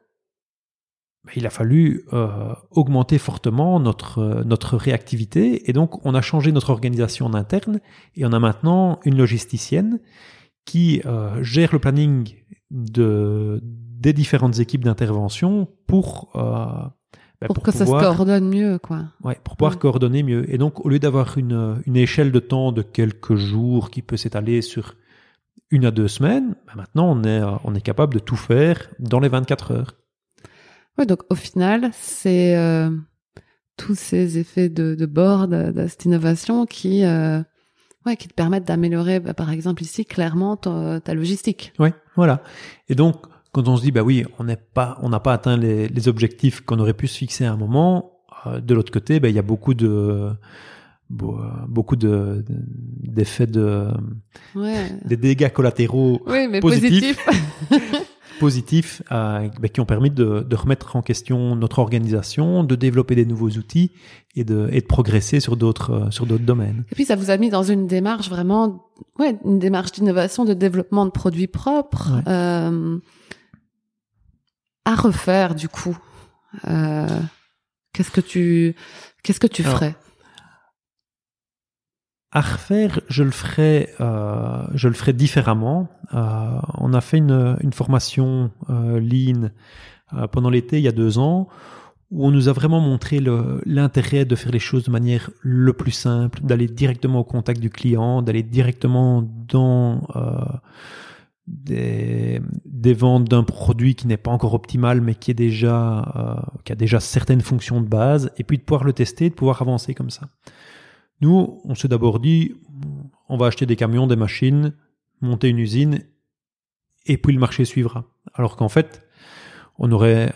il a fallu augmenter fortement notre réactivité, et donc on a changé notre organisation en interne, et on a maintenant une logisticienne qui gère le planning des différentes équipes d'intervention pour que pouvoir, ça se coordonne mieux, quoi. Ouais, pour pouvoir coordonner mieux. Et donc, au lieu d'avoir une échelle de temps de quelques jours qui peut s'étaler sur 1 à 2 semaines, maintenant, on est capable de tout faire dans les 24 heures. Ouais, donc au final, c'est tous ces effets de bord de cette innovation qui te permettent d'améliorer, par exemple ici, clairement ta logistique. Oui, voilà. Et donc, quand on se dit, on n'a pas atteint les objectifs qu'on aurait pu se fixer à un moment, de l'autre côté, il y a beaucoup d'effets des dégâts collatéraux positifs qui ont permis de remettre en question notre organisation, de développer des nouveaux outils et de progresser sur d'autres domaines. Et puis ça vous a mis dans une démarche vraiment, une démarche d'innovation, de développement de produits propres à refaire du coup. Qu'est-ce que tu ferais ? À refaire, je le ferai différemment. On a fait une formation Lean pendant l'été, il y a 2 ans, où on nous a vraiment montré l'intérêt de faire les choses de manière le plus simple, d'aller directement au contact du client, d'aller directement dans des ventes d'un produit qui n'est pas encore optimal, mais qui a déjà certaines fonctions de base, et puis de pouvoir le tester, de pouvoir avancer comme ça. Nous, on s'est d'abord dit, on va acheter des camions, des machines, monter une usine, et puis le marché suivra. Alors qu'en fait, on aurait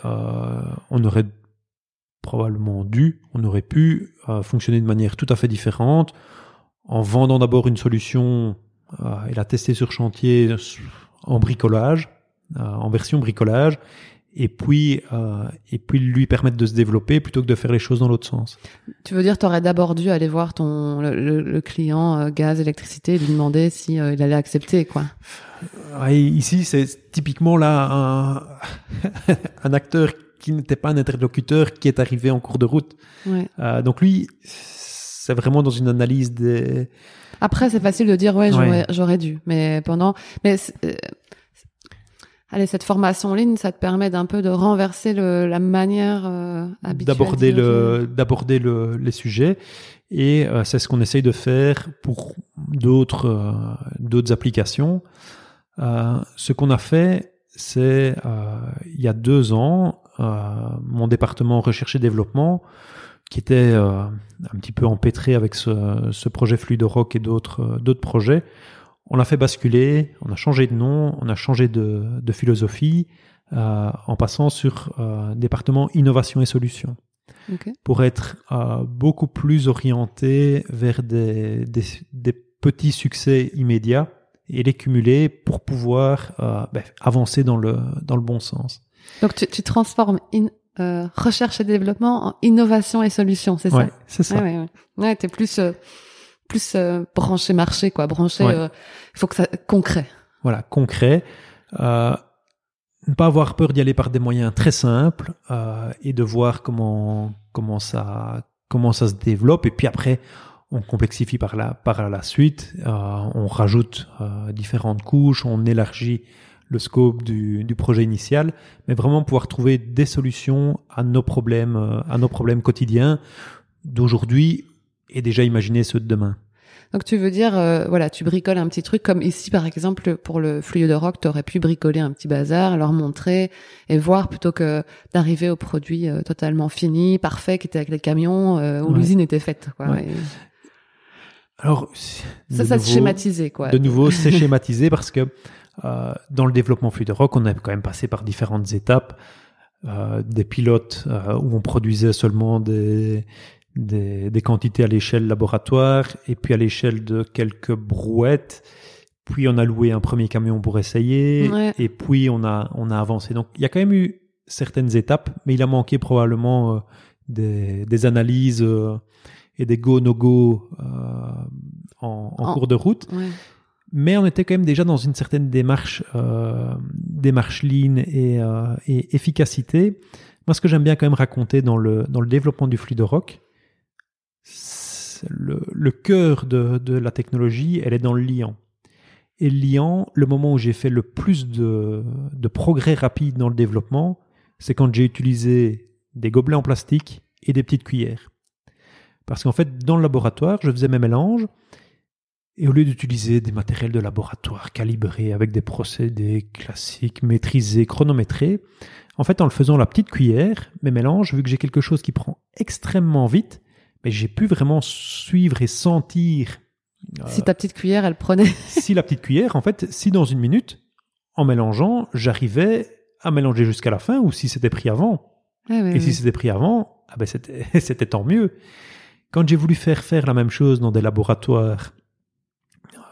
probablement dû, on aurait pu fonctionner de manière tout à fait différente, en vendant d'abord une solution et la tester sur chantier en bricolage, en version bricolage, et puis lui permettre de se développer plutôt que de faire les choses dans l'autre sens. Tu veux dire, tu aurais d'abord dû aller voir le client gaz, électricité, et lui demander si il allait accepter, quoi. Et ici, c'est typiquement là un acteur qui n'était pas un interlocuteur qui est arrivé en cours de route. Ouais. Donc lui, c'est vraiment dans une analyse des... Après, c'est facile de dire, j'aurais dû. Mais allez, cette formation en ligne, ça te permet d'un peu de renverser la manière habituelle d'aborder les sujets, et c'est ce qu'on essaye de faire pour d'autres applications. Ce qu'on a fait, c'est il y a 2 ans, mon département recherche et développement, qui était un petit peu empêtré avec ce projet Fluide Rock et d'autres projets. On l'a fait basculer, on a changé de nom, on a changé de philosophie en passant sur département innovation et solutions. Okay. Pour être beaucoup plus orienté vers des petits succès immédiats et les cumuler pour pouvoir avancer dans le bon sens. Donc tu transformes recherche et développement en innovation et solutions, c'est ça? Ouais, c'est ça. Ouais, t'es plus branché marché, quoi. Branché, il faut que ça concret. Voilà, concret. Ne pas avoir peur d'y aller par des moyens très simples et de voir comment ça se développe. Et puis après, on complexifie par la suite. On rajoute différentes couches, on élargit le scope du projet initial, mais vraiment pouvoir trouver des solutions à nos problèmes quotidiens d'aujourd'hui et déjà imaginer ceux de demain. Donc tu veux dire, voilà, tu bricoles un petit truc, comme ici par exemple pour le Fluide Rock, t'aurais pu bricoler un petit bazar, leur montrer et voir, plutôt que d'arriver au produit totalement fini, parfait, qui était avec les camions, où l'usine était faite, quoi. Ouais. Et... alors ça se schématisait, quoi. De nouveau, c'est schématisé parce que dans le développement Fluide Rock, on a quand même passé par différentes étapes, des pilotes où on produisait seulement des quantités à l'échelle laboratoire, et puis à l'échelle de quelques brouettes, puis on a loué un premier camion pour essayer, et puis on a avancé. Donc il y a quand même eu certaines étapes, mais il a manqué probablement des analyses et des go-no-go en cours de route. Ouais. Mais on était quand même déjà dans une certaine démarche lean et efficacité. Moi, ce que j'aime bien quand même raconter dans le développement du Fluide Rock, le cœur de la technologie, elle est dans le liant. Et le liant, le moment où j'ai fait le plus de progrès rapide dans le développement, c'est quand j'ai utilisé des gobelets en plastique et des petites cuillères. Parce qu'en fait, dans le laboratoire, je faisais mes mélanges, et au lieu d'utiliser des matériels de laboratoire calibrés avec des procédés classiques, maîtrisés, chronométrés, en fait, en le faisant à la petite cuillère, mes mélanges, vu que j'ai quelque chose qui prend extrêmement vite, mais j'ai pu vraiment suivre et sentir... si ta petite cuillère, elle prenait... si la petite cuillère, en fait, si dans une minute, en mélangeant, j'arrivais à mélanger jusqu'à la fin, ou si c'était pris avant. Si c'était pris avant, c'était tant mieux. Quand j'ai voulu faire la même chose dans des laboratoires,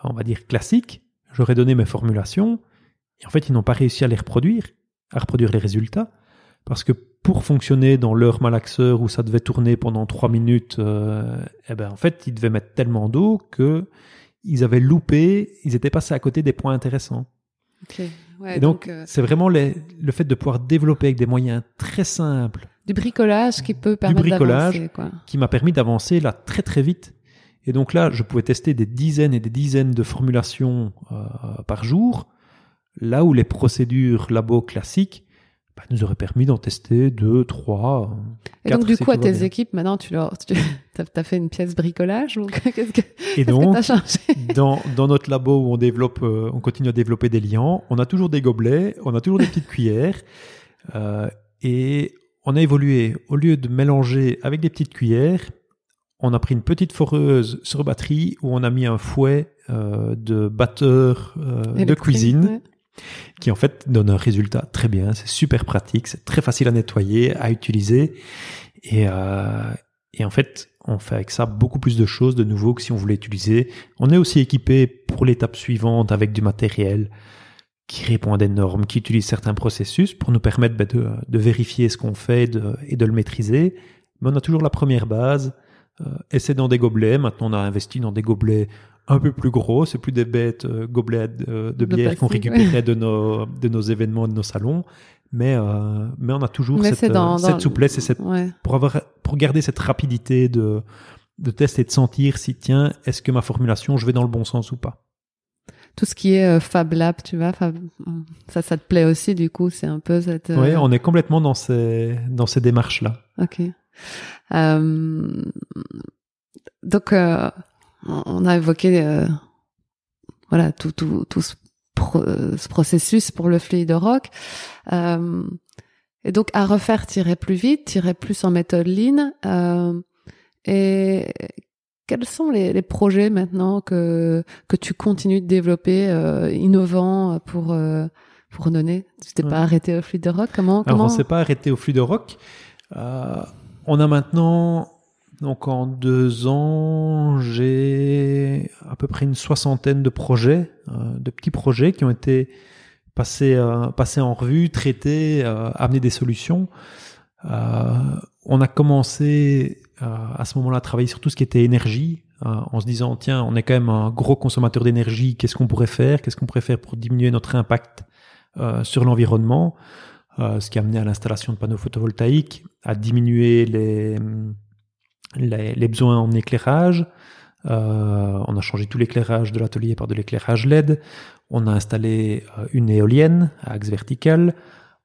on va dire classiques, j'aurais donné mes formulations, et en fait, ils n'ont pas réussi à les reproduire, à reproduire les résultats, parce que pour fonctionner dans leur malaxeur où ça devait tourner pendant 3 minutes, en fait, ils devaient mettre tellement d'eau qu'ils avaient loupé, ils étaient passés à côté des points intéressants. Okay. Ouais, donc c'est vraiment le fait de pouvoir développer avec des moyens très simples. Du bricolage qui peut permettre d'avancer, quoi. Qui m'a permis d'avancer là très très vite. Et donc là, je pouvais tester des dizaines et des dizaines de formulations par jour, là où les procédures labo classiques nous auraient permis d'en tester 2, 3, 4. Et donc du coup, à tes équipes, maintenant, t'as fait une pièce bricolage ou qu'est-ce que t'as changé? Dans notre labo où on continue à développer des liants, on a toujours des gobelets, on a toujours des petites cuillères, et on a évolué. Au lieu de mélanger avec des petites cuillères, on a pris une petite foreuse sur batterie où on a mis un fouet de batteur de cuisine, qui en fait donne un résultat très bien. C'est super pratique, c'est très facile à nettoyer, à utiliser. Et en fait, on fait avec ça beaucoup plus de choses de nouveau que si on voulait utiliser. On est aussi équipé pour l'étape suivante avec du matériel qui répond à des normes, qui utilise certains processus pour nous permettre de vérifier ce qu'on fait et de le maîtriser. Mais on a toujours la première base. Et c'est dans des gobelets. Maintenant, on a investi dans des gobelets un peu plus gros. C'est plus des bêtes gobelets de bière qu'on récupérait de nos événements, de nos salons. Mais on a toujours cette souplesse et pour garder cette rapidité de test et de sentir si, tiens, est-ce que ma formulation, je vais dans le bon sens ou pas. Tout ce qui est Fab Lab, tu vois, ça te plaît aussi, du coup, c'est un peu cette... Oui, on est complètement dans ces démarches-là. Ok. Donc, on a évoqué tout ce processus pour le Fluide Rock. Et donc, à refaire, tirer plus vite, tirer plus en méthode lean. Et quels sont les projets maintenant que tu continues de développer, innovants pour donner? Tu t'es pas arrêté au Fluide Rock? Alors, on s'est pas arrêté au Fluide Rock. On a maintenant, donc en 2 ans, j'ai à peu près une 60aine de projets, de petits projets qui ont été passés en revue, traités, amenés des solutions. On a commencé à ce moment-là à travailler sur tout ce qui était énergie, en se disant, tiens, on est quand même un gros consommateur d'énergie, qu'est-ce qu'on pourrait faire? Qu'est-ce qu'on pourrait faire pour diminuer notre impact sur l'environnement? Ce qui a amené à l'installation de panneaux photovoltaïques, à diminuer les besoins en éclairage. On a changé tout l'éclairage de l'atelier par de l'éclairage LED. On a installé une éolienne à axe vertical.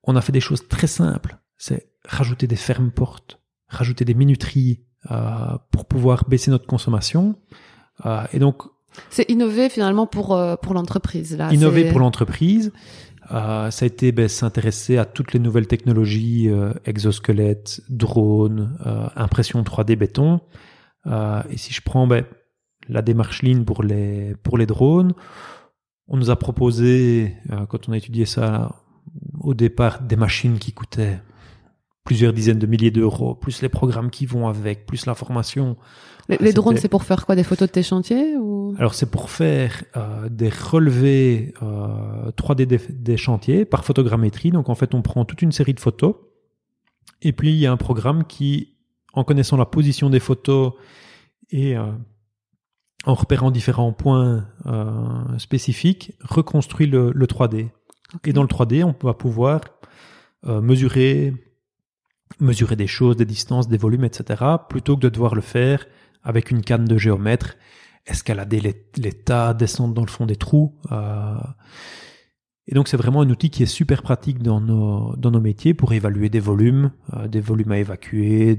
On a fait des choses très simples. C'est rajouter des fermes-portes, rajouter des minuteries pour pouvoir baisser notre consommation. Et donc, c'est innover finalement pour l'entreprise. Là, innover pour l'entreprise. Ça a été s'intéresser à toutes les nouvelles technologies, exosquelettes, drones, impression 3D béton. Et si je prends la démarche Lean pour les drones, on nous a proposé, quand on a étudié ça au départ, des machines qui coûtaient plusieurs dizaines de milliers d'euros, plus les programmes qui vont avec, plus la formation. Les drones, c'est pour faire quoi? Des photos de tes chantiers ou... Alors, c'est pour faire des relevés 3D des chantiers par photogrammétrie. Donc, en fait, on prend toute une série de photos. Et puis, il y a un programme qui, en connaissant la position des photos et en repérant différents points spécifiques, reconstruit le 3D. Okay. Et dans le 3D, on va pouvoir mesurer des choses, des distances, des volumes, etc., plutôt que de devoir le faire avec une canne de géomètre, escalader les tas, descendre dans le fond des trous. Et donc, c'est vraiment un outil qui est super pratique dans nos métiers pour évaluer des volumes à évacuer,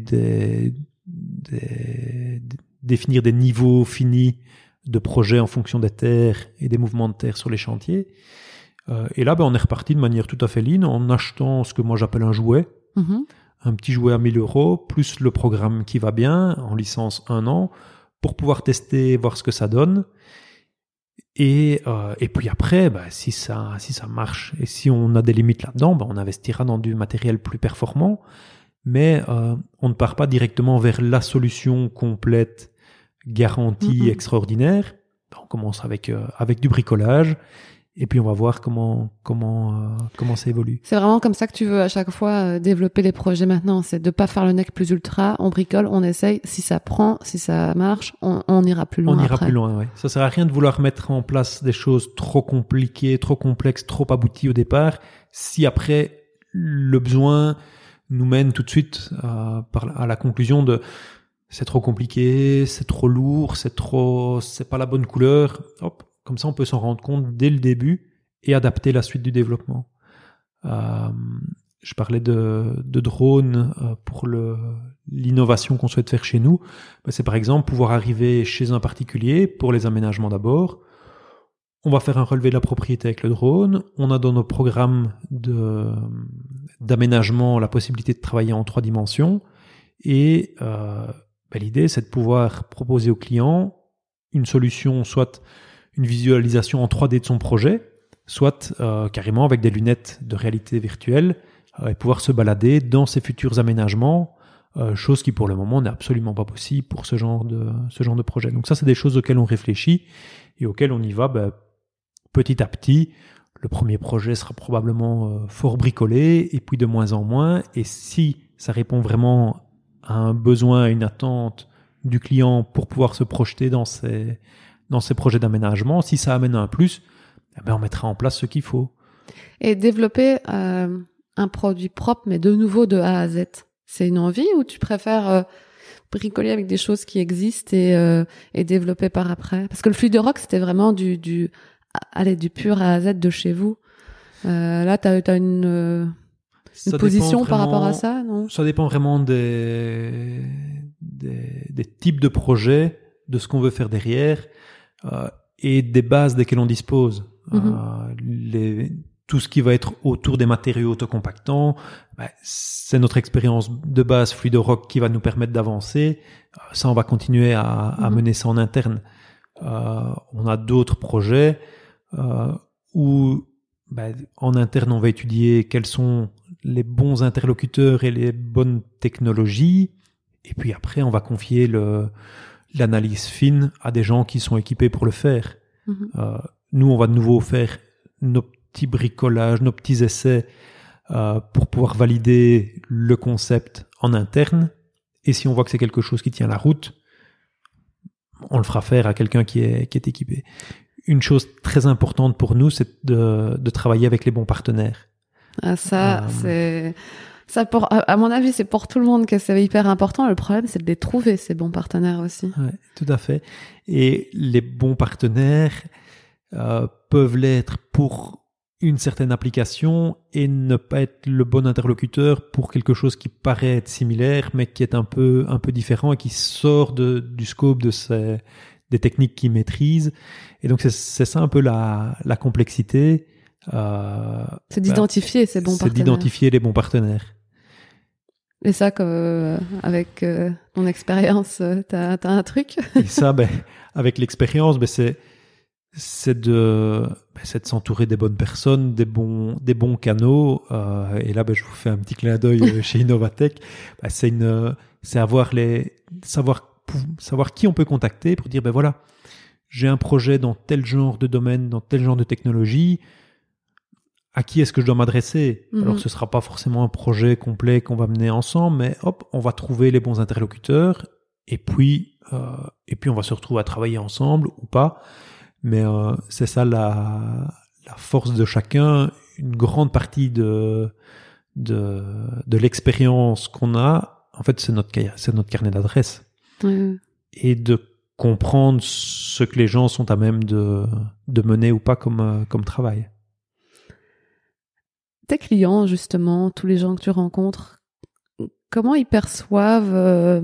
définir des niveaux finis de projets en fonction des terres et des mouvements de terre sur les chantiers. Et là, on est reparti de manière tout à fait lean en achetant ce que moi j'appelle un jouet. Mmh. Un petit jouet à 1 000 €, plus le programme qui va bien, en licence 1 an, pour pouvoir tester, voir ce que ça donne. Et puis après, si ça marche, et si on a des limites là-dedans, on investira dans du matériel plus performant, mais on ne part pas directement vers la solution complète, garantie, extraordinaire. On commence avec du bricolage. Et puis on va voir comment ça évolue. C'est vraiment comme ça que tu veux à chaque fois développer les projets maintenant, c'est de pas faire le nec plus ultra, on bricole, on essaye, si ça prend, si ça marche, on ira plus loin. On ira plus loin, oui. Ça sert à rien de vouloir mettre en place des choses trop compliquées, trop complexes, trop abouties au départ, si après le besoin nous mène tout de suite à la conclusion de c'est trop compliqué, c'est trop lourd, c'est pas la bonne couleur, hop. Comme ça, on peut s'en rendre compte dès le début et adapter la suite du développement. Je parlais de drones pour l'innovation qu'on souhaite faire chez nous. C'est par exemple pouvoir arriver chez un particulier pour les aménagements d'abord. On va faire un relevé de la propriété avec le drone. On a dans nos programmes d'aménagement la possibilité de travailler en 3 dimensions. Et l'idée, c'est de pouvoir proposer au client une solution, soit une visualisation en 3D de son projet, soit carrément avec des lunettes de réalité virtuelle et pouvoir se balader dans ses futurs aménagements, chose qui pour le moment n'est absolument pas possible pour ce genre de projet. Donc ça, c'est des choses auxquelles on réfléchit et auxquelles on y va petit à petit. Le premier projet sera probablement fort bricolé et puis de moins en moins. Et si ça répond vraiment à un besoin, à une attente du client pour pouvoir se projeter dans ces projets d'aménagement, si ça amène un plus, on mettra en place ce qu'il faut. Et développer un produit propre, mais de nouveau de A à Z, c'est une envie ou tu préfères bricoler avec des choses qui existent et développer par après? Parce que le Fluide Rock, c'était vraiment du pur A à Z de chez vous. Là, tu as une position par rapport à ça, non? Ça dépend vraiment des types de projets, de ce qu'on veut faire derrière. Et des bases desquelles on dispose. Tout ce qui va être autour des matériaux autocompactants, c'est notre expérience de base Fluide Rock qui va nous permettre d'avancer. Ça, on va continuer à mener ça en interne. On a d'autres projets où en interne, on va étudier quels sont les bons interlocuteurs et les bonnes technologies. Et puis après, on va confier l'analyse fine à des gens qui sont équipés pour le faire. Nous, on va de nouveau faire nos petits bricolages, nos petits essais pour pouvoir valider le concept en interne. Et si on voit que c'est quelque chose qui tient la route, on le fera faire à quelqu'un qui est équipé. Une chose très importante pour nous, c'est de travailler avec les bons partenaires. Ah, ça, c'est... Ça, à mon avis, c'est pour tout le monde que c'est hyper important. Le problème, c'est de les trouver, ces bons partenaires aussi. Ouais, tout à fait. Et les bons partenaires peuvent l'être pour une certaine application et ne pas être le bon interlocuteur pour quelque chose qui paraît être similaire, mais qui est un peu différent et qui sort du scope des techniques qu'ils maîtrisent. Et donc, c'est ça un peu la complexité. C'est d'identifier ces bons partenaires. C'est d'identifier les bons partenaires. Et ça, avec ton expérience, t'as un truc. Et ça, avec l'expérience, c'est de s'entourer des bonnes personnes, des bons canaux. Et là, je vous fais un petit clin d'œil chez Innovatech. C'est avoir savoir qui on peut contacter pour dire, voilà, j'ai un projet dans tel genre de domaine, dans tel genre de technologie. À qui est-ce que je dois m'adresser ? Alors, ce sera pas forcément un projet complet qu'on va mener ensemble, mais hop, on va trouver les bons interlocuteurs et puis on va se retrouver à travailler ensemble ou pas. Mais c'est ça la force de chacun. Une grande partie de l'expérience qu'on a, en fait, c'est notre carnet d'adresses. Et de comprendre ce que les gens sont à même de mener ou pas comme travail. Tes clients, justement, tous les gens que tu rencontres, comment ils perçoivent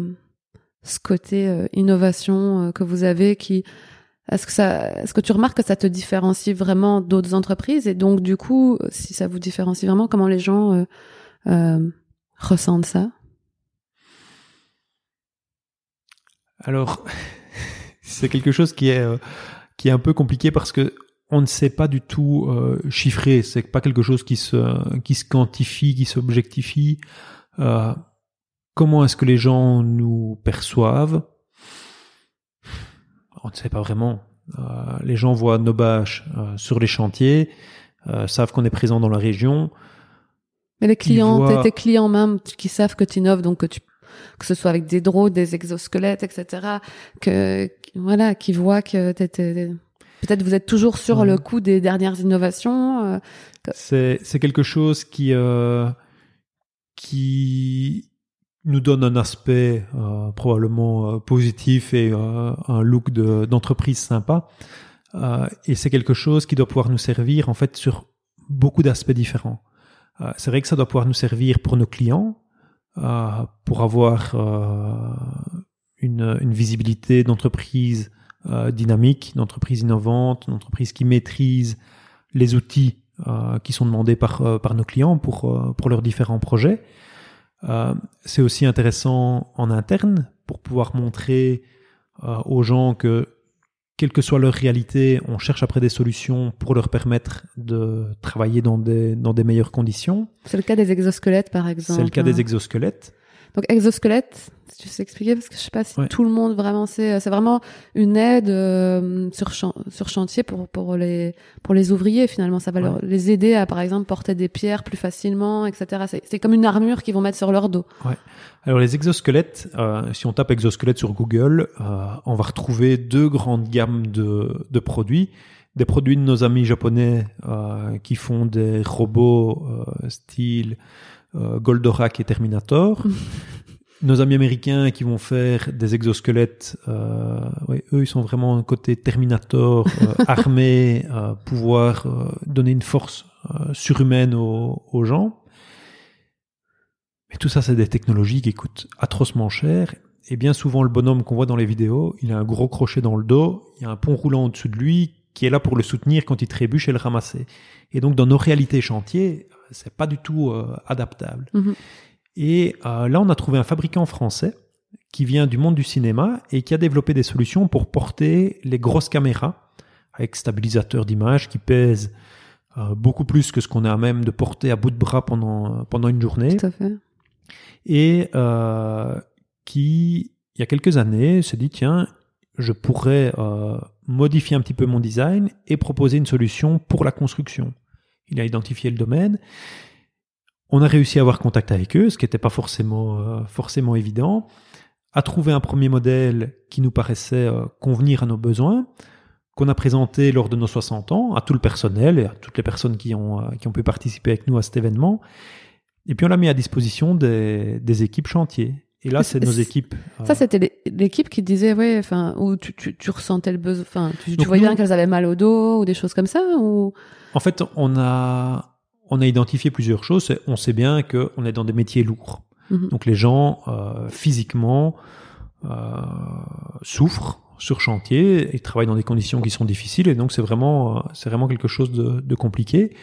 ce côté innovation que vous avez qui... Est-ce que tu remarques que ça te différencie vraiment d'autres entreprises ? Et donc, du coup, si ça vous différencie vraiment, comment les gens ressentent ça ? Alors, c'est quelque chose qui est un peu compliqué parce que on ne sait pas du tout chiffrer, c'est pas quelque chose qui se quantifie, qui s'objectifie. Comment est-ce que les gens nous perçoivent ? On ne sait pas vraiment. Les gens voient nos bâches sur les chantiers, savent qu'on est présent dans la région. Mais les clients, tes clients même, qui savent que tu innoves, donc que ce soit avec des drones, des exosquelettes, etc., qui voient que t'es... Peut-être vous êtes toujours sur le coup des dernières innovations. C'est quelque chose qui nous donne un aspect probablement positif et un look d'entreprise sympa. Et c'est quelque chose qui doit pouvoir nous servir en fait sur beaucoup d'aspects différents. C'est vrai que ça doit pouvoir nous servir pour nos clients, pour avoir une visibilité d'entreprise dynamique, d'entreprise innovante, d'entreprise qui maîtrise les outils qui sont demandés par nos clients pour leurs différents projets. C'est aussi intéressant en interne pour pouvoir montrer aux gens que, quelle que soit leur réalité, on cherche après des solutions pour leur permettre de travailler dans des meilleures conditions. C'est le cas des exosquelettes, par exemple. C'est le cas des exosquelettes. Donc, exosquelette, si tu sais expliquer, parce que je sais pas si tout le monde vraiment sait, c'est vraiment une aide sur chantier pour les ouvriers, finalement. Ça va les aider à, par exemple, porter des pierres plus facilement, etc. C'est comme une armure qu'ils vont mettre sur leur dos. Ouais. Alors, les exosquelettes, si on tape exosquelette sur Google, on va retrouver deux grandes gammes de produits. Des produits de nos amis japonais, qui font des robots, style Goldorak et Terminator. Nos amis américains qui vont faire des exosquelettes, eux ils sont vraiment un côté Terminator, armé, pouvoir donner une force surhumaine aux gens. Mais tout ça, c'est des technologies qui coûtent atrocement cher. Et bien souvent, le bonhomme qu'on voit dans les vidéos, il a un gros crochet dans le dos, il y a un pont roulant au-dessus de lui qui est là pour le soutenir quand il trébuche et le ramasser. Et donc, dans nos réalités chantiers, c'est pas du tout adaptable. Et là, on a trouvé un fabricant français qui vient du monde du cinéma et qui a développé des solutions pour porter les grosses caméras avec stabilisateur d'image qui pèse beaucoup plus que ce qu'on est à même de porter à bout de bras pendant une journée. Tout à fait. Et qui, il y a quelques années, s'est dit, tiens, je pourrais modifier un petit peu mon design et proposer une solution pour la construction. Il a identifié le domaine. On a réussi à avoir contact avec eux, ce qui n'était pas forcément évident, à trouver un premier modèle qui nous paraissait convenir à nos besoins, qu'on a présenté lors de nos 60 ans à tout le personnel et à toutes les personnes qui ont pu participer avec nous à cet événement. Et puis on l'a mis à disposition des équipes chantiers. Et là, c'est nos équipes. Ça, c'était l'équipe qui disait, ouais, enfin, où tu ressentais le besoin, enfin, tu voyais bien qu'elles avaient mal au dos ou des choses comme ça, ou... En fait, on a identifié plusieurs choses. On sait bien qu'on est dans des métiers lourds. Mmh. Donc les gens, physiquement, souffrent sur chantier et travaillent dans des conditions qui sont difficiles. Et donc c'est vraiment quelque chose de compliqué.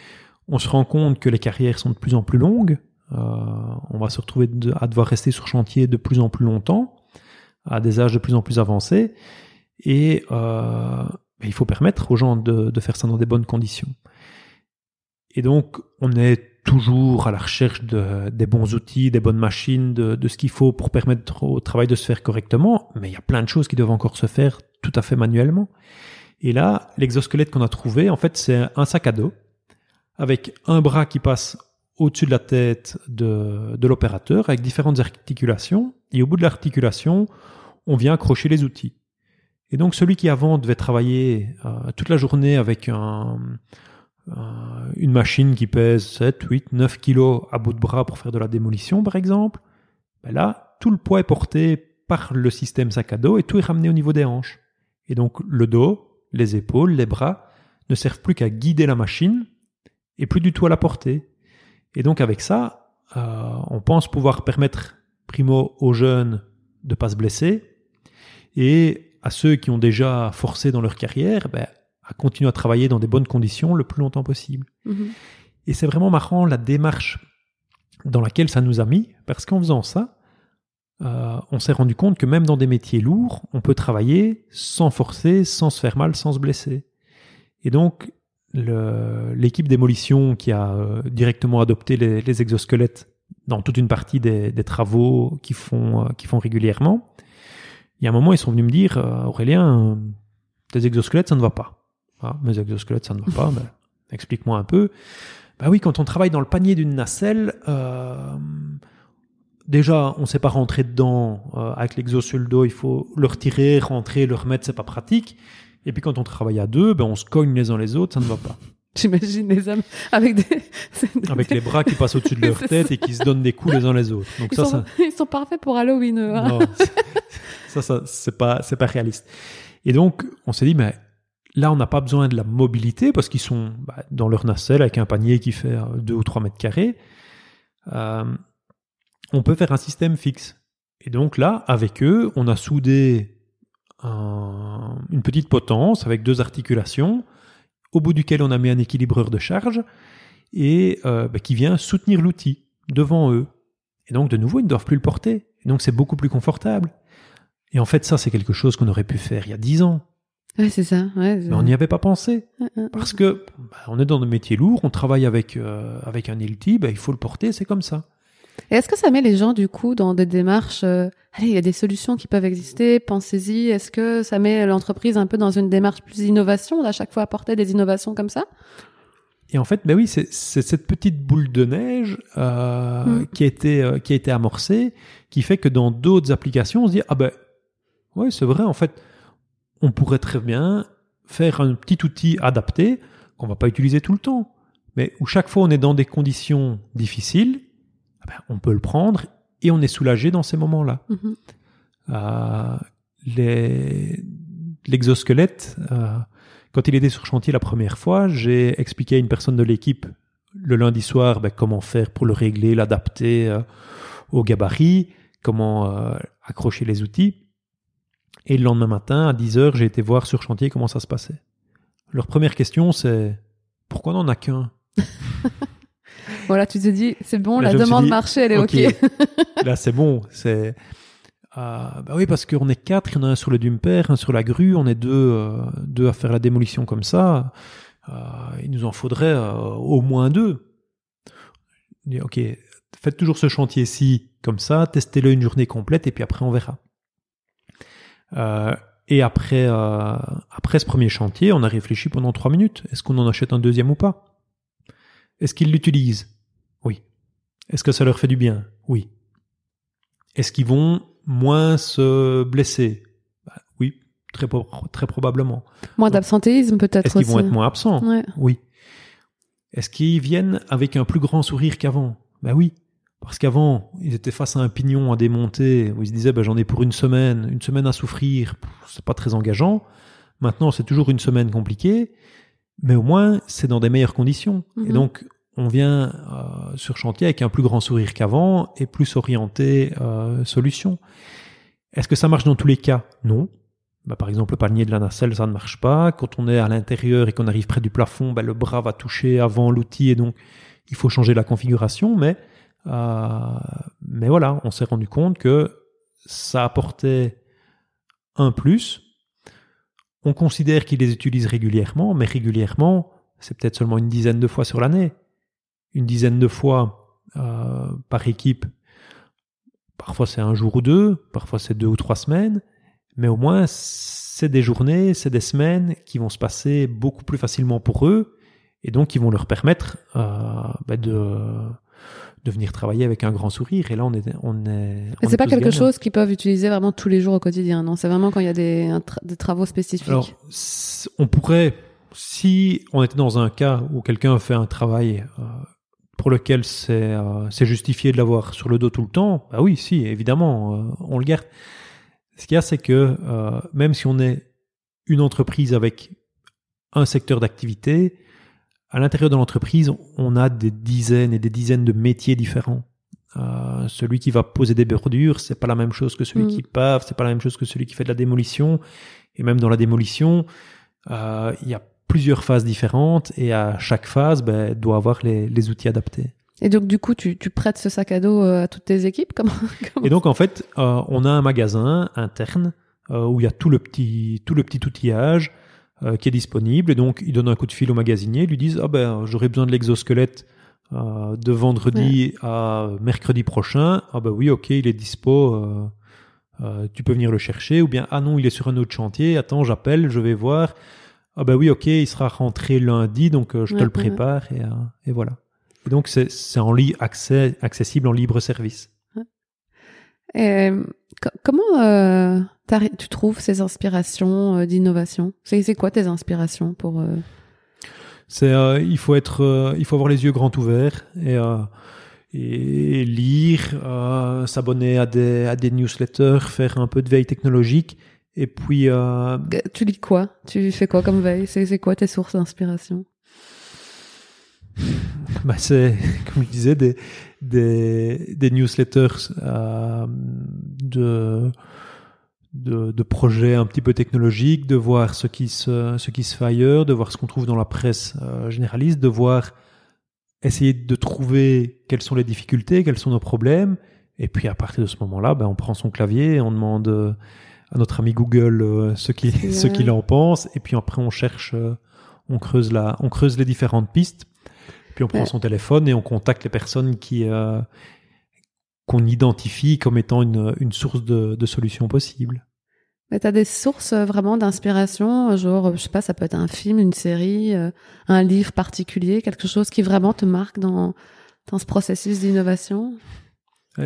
On se rend compte que les carrières sont de plus en plus longues. On va se retrouver à devoir rester sur chantier de plus en plus longtemps, à des âges de plus en plus avancés, et il faut permettre aux gens de faire ça dans des bonnes conditions. Et donc on est toujours à la recherche des bons outils, des bonnes machines, de ce qu'il faut pour permettre au travail de se faire correctement, mais il y a plein de choses qui doivent encore se faire tout à fait manuellement. Et là, l'exosquelette qu'on a trouvé, en fait, c'est un sac à dos avec un bras qui passe au-dessus de la tête de l'opérateur, avec différentes articulations. Et au bout de l'articulation, on vient accrocher les outils. Et donc, celui qui avant devait travailler toute la journée avec une machine qui pèse 7, 8, 9 kilos à bout de bras pour faire de la démolition, par exemple, ben là, tout le poids est porté par le système sac à dos et tout est ramené au niveau des hanches. Et donc, le dos, les épaules, les bras ne servent plus qu'à guider la machine et plus du tout à la porter. Et donc avec ça, on pense pouvoir permettre, primo, aux jeunes de ne pas se blesser, et à ceux qui ont déjà forcé dans leur carrière, à continuer à travailler dans des bonnes conditions le plus longtemps possible. Mmh. Et c'est vraiment marrant la démarche dans laquelle ça nous a mis, parce qu'en faisant ça, on s'est rendu compte que même dans des métiers lourds, on peut travailler sans forcer, sans se faire mal, sans se blesser. Et donc, l'équipe démolition qui a directement adopté les exosquelettes dans toute une partie des travaux qu'ils font régulièrement, il y a un moment, ils sont venus me dire « Aurélien, tes exosquelettes, ça ne va pas. »« Ah, mes exosquelettes, ça ne va pas. » Explique-moi un peu. Bah oui, quand on travaille dans le panier d'une nacelle, déjà, on ne sait pas rentrer dedans avec l'exo sur le dos. Il faut le retirer, rentrer, le remettre, ce n'est pas pratique. Et puis quand on travaille à deux, on se cogne les uns les autres, ça ne va pas. J'imagine les hommes avec les bras qui passent au-dessus de leur tête et qui se donnent des coups les uns les autres. Donc ils sont parfaits pour Halloween. Hein. Non, ça c'est pas réaliste. Et donc on s'est dit, mais là on n'a pas besoin de la mobilité parce qu'ils sont dans leur nacelle avec un panier qui fait 2 ou 3 mètres carrés. On peut faire un système fixe. Et donc là, avec eux, on a soudé une petite potence avec 2 articulations au bout duquel on a mis un équilibreur de charge et qui vient soutenir l'outil devant eux, et donc de nouveau ils ne doivent plus le porter, et donc c'est beaucoup plus confortable. Et en fait, ça c'est quelque chose qu'on aurait pu faire il y a 10 ans. Ouais, c'est ça. Ouais, mais on n'y avait pas pensé parce que on est dans des métiers lourds, on travaille avec un ILT, il faut le porter, c'est comme ça. Et est-ce que ça met les gens, du coup, dans des démarches allez, il y a des solutions qui peuvent exister, pensez-y. Est-ce que ça met l'entreprise un peu dans une démarche plus innovation, à chaque fois apporter des innovations comme ça? Et en fait, oui, c'est cette petite boule de neige qui a été amorcée, qui fait que dans d'autres applications, on se dit « Ah ouais, c'est vrai, en fait, on pourrait très bien faire un petit outil adapté qu'on ne va pas utiliser tout le temps, mais où chaque fois on est dans des conditions difficiles, on peut le prendre et on est soulagé dans ces moments-là. Mmh. L'exosquelette, quand il était sur chantier la première fois, j'ai expliqué à une personne de l'équipe le lundi soir comment faire pour le régler, l'adapter au gabarit, comment accrocher les outils. Et le lendemain matin, à 10h, j'ai été voir sur chantier comment ça se passait. Leur première question, c'est « Pourquoi on n'en a qu'un ?» Voilà, tu te dis, c'est bon, là, la demande marché, elle est OK. Là, c'est bon. C'est... oui, parce qu'on est 4, il y en a un sur le dumper, un sur la grue, on est 2 à faire la démolition comme ça. Il nous en faudrait au moins 2. OK, faites toujours ce chantier-ci comme ça, testez-le une journée complète et puis après, on verra. Et après ce premier chantier, on a réfléchi pendant 3 minutes. Est-ce qu'on en achète un deuxième ou pas ? Est-ce qu'ils l'utilisent ? Oui. Est-ce que ça leur fait du bien? Oui. Est-ce qu'ils vont moins se blesser? Oui, très probablement. Moins d'absentéisme peut-être. Est-ce qu'ils vont être moins absents? Ouais. Oui. Est-ce qu'ils viennent avec un plus grand sourire qu'avant? Ben oui, parce qu'avant, ils étaient face à un pignon à démonter, où ils se disaient ben, j'en ai pour une semaine à souffrir, c'est pas très engageant. Maintenant, c'est toujours une semaine compliquée, mais au moins, c'est dans des meilleures conditions. Mmh. Et donc, on vient sur chantier avec un plus grand sourire qu'avant et plus orienté solution. Est-ce que ça marche dans tous les cas? Non. Bah, par exemple, le panier de la nacelle, ça ne marche pas. Quand on est à l'intérieur et qu'on arrive près du plafond, bah, le bras va toucher avant l'outil et donc il faut changer la configuration. Mais voilà, on s'est rendu compte que ça apportait un plus. On considère qu'ils les utilisent régulièrement, mais régulièrement, c'est peut-être seulement une dizaine de fois sur l'année. Une dizaine de fois par équipe. Parfois, c'est un jour ou deux. Parfois, c'est 2 ou 3 semaines. Mais au moins, c'est des journées, c'est des semaines qui vont se passer beaucoup plus facilement pour eux et donc qui vont leur permettre de venir travailler avec un grand sourire. Et là, on est c'est pas quelque chose qu'ils peuvent utiliser vraiment tous les jours au quotidien, non? C'est vraiment quand il y a des travaux spécifiques. Alors, on pourrait, si on était dans un cas où quelqu'un fait un travail pour lequel c'est justifié de l'avoir sur le dos tout le temps, bah oui, si, évidemment, on le garde. Ce qu'il y a, c'est que même si on est une entreprise avec un secteur d'activité, à l'intérieur de l'entreprise, on a des dizaines et des dizaines de métiers différents. Celui qui va poser des bordures, c'est pas la même chose que celui qui pave, c'est pas la même chose que celui qui fait de la démolition. Et même dans la démolition, il y a plusieurs phases différentes et à chaque phase, ben, doit avoir les outils adaptés. Et donc, du coup, tu prêtes ce sac à dos à toutes tes équipes? Et donc, en fait, on a un magasin interne où il y a tout le petit outillage qui est disponible. Et donc, ils donnent un coup de fil au magasinier. Ils lui disent « Ah ben, j'aurais besoin de l'exosquelette de vendredi à mercredi prochain. Ah ben oui, ok, il est dispo. Tu peux venir le chercher. Ou bien, ah non, il est sur un autre chantier. Attends, j'appelle, je vais voir. Ah ben oui, ok, il sera rentré lundi. Donc, je te le prépare. Ouais. Et voilà. » Et donc, c'est en accessible en libre service. Et comment tu trouves ces inspirations d'innovation? C'est quoi tes inspirations pour il faut avoir les yeux grands ouverts et lire, s'abonner à des newsletters, faire un peu de veille technologique. Et puis tu lis quoi? Tu fais quoi comme veille? C'est quoi tes sources d'inspiration? Bah c'est, comme je disais, des newsletters de projets un petit peu technologiques, de voir ce qui se fait ailleurs, de voir ce qu'on trouve dans la presse généraliste, de voir, essayer de trouver quelles sont les difficultés, quels sont nos problèmes. Et puis à partir de ce moment-là, bah, on prend son clavier et on demande à notre ami Google ce qu'il en pense. Et puis après, on cherche, on creuse les différentes pistes. Puis on prend son téléphone et on contacte les personnes qu'on identifie comme étant une source de solutions possibles. Mais tu as des sources vraiment d'inspiration, genre, je sais pas, ça peut être un film, une série, un livre particulier, quelque chose qui vraiment te marque dans ce processus d'innovation?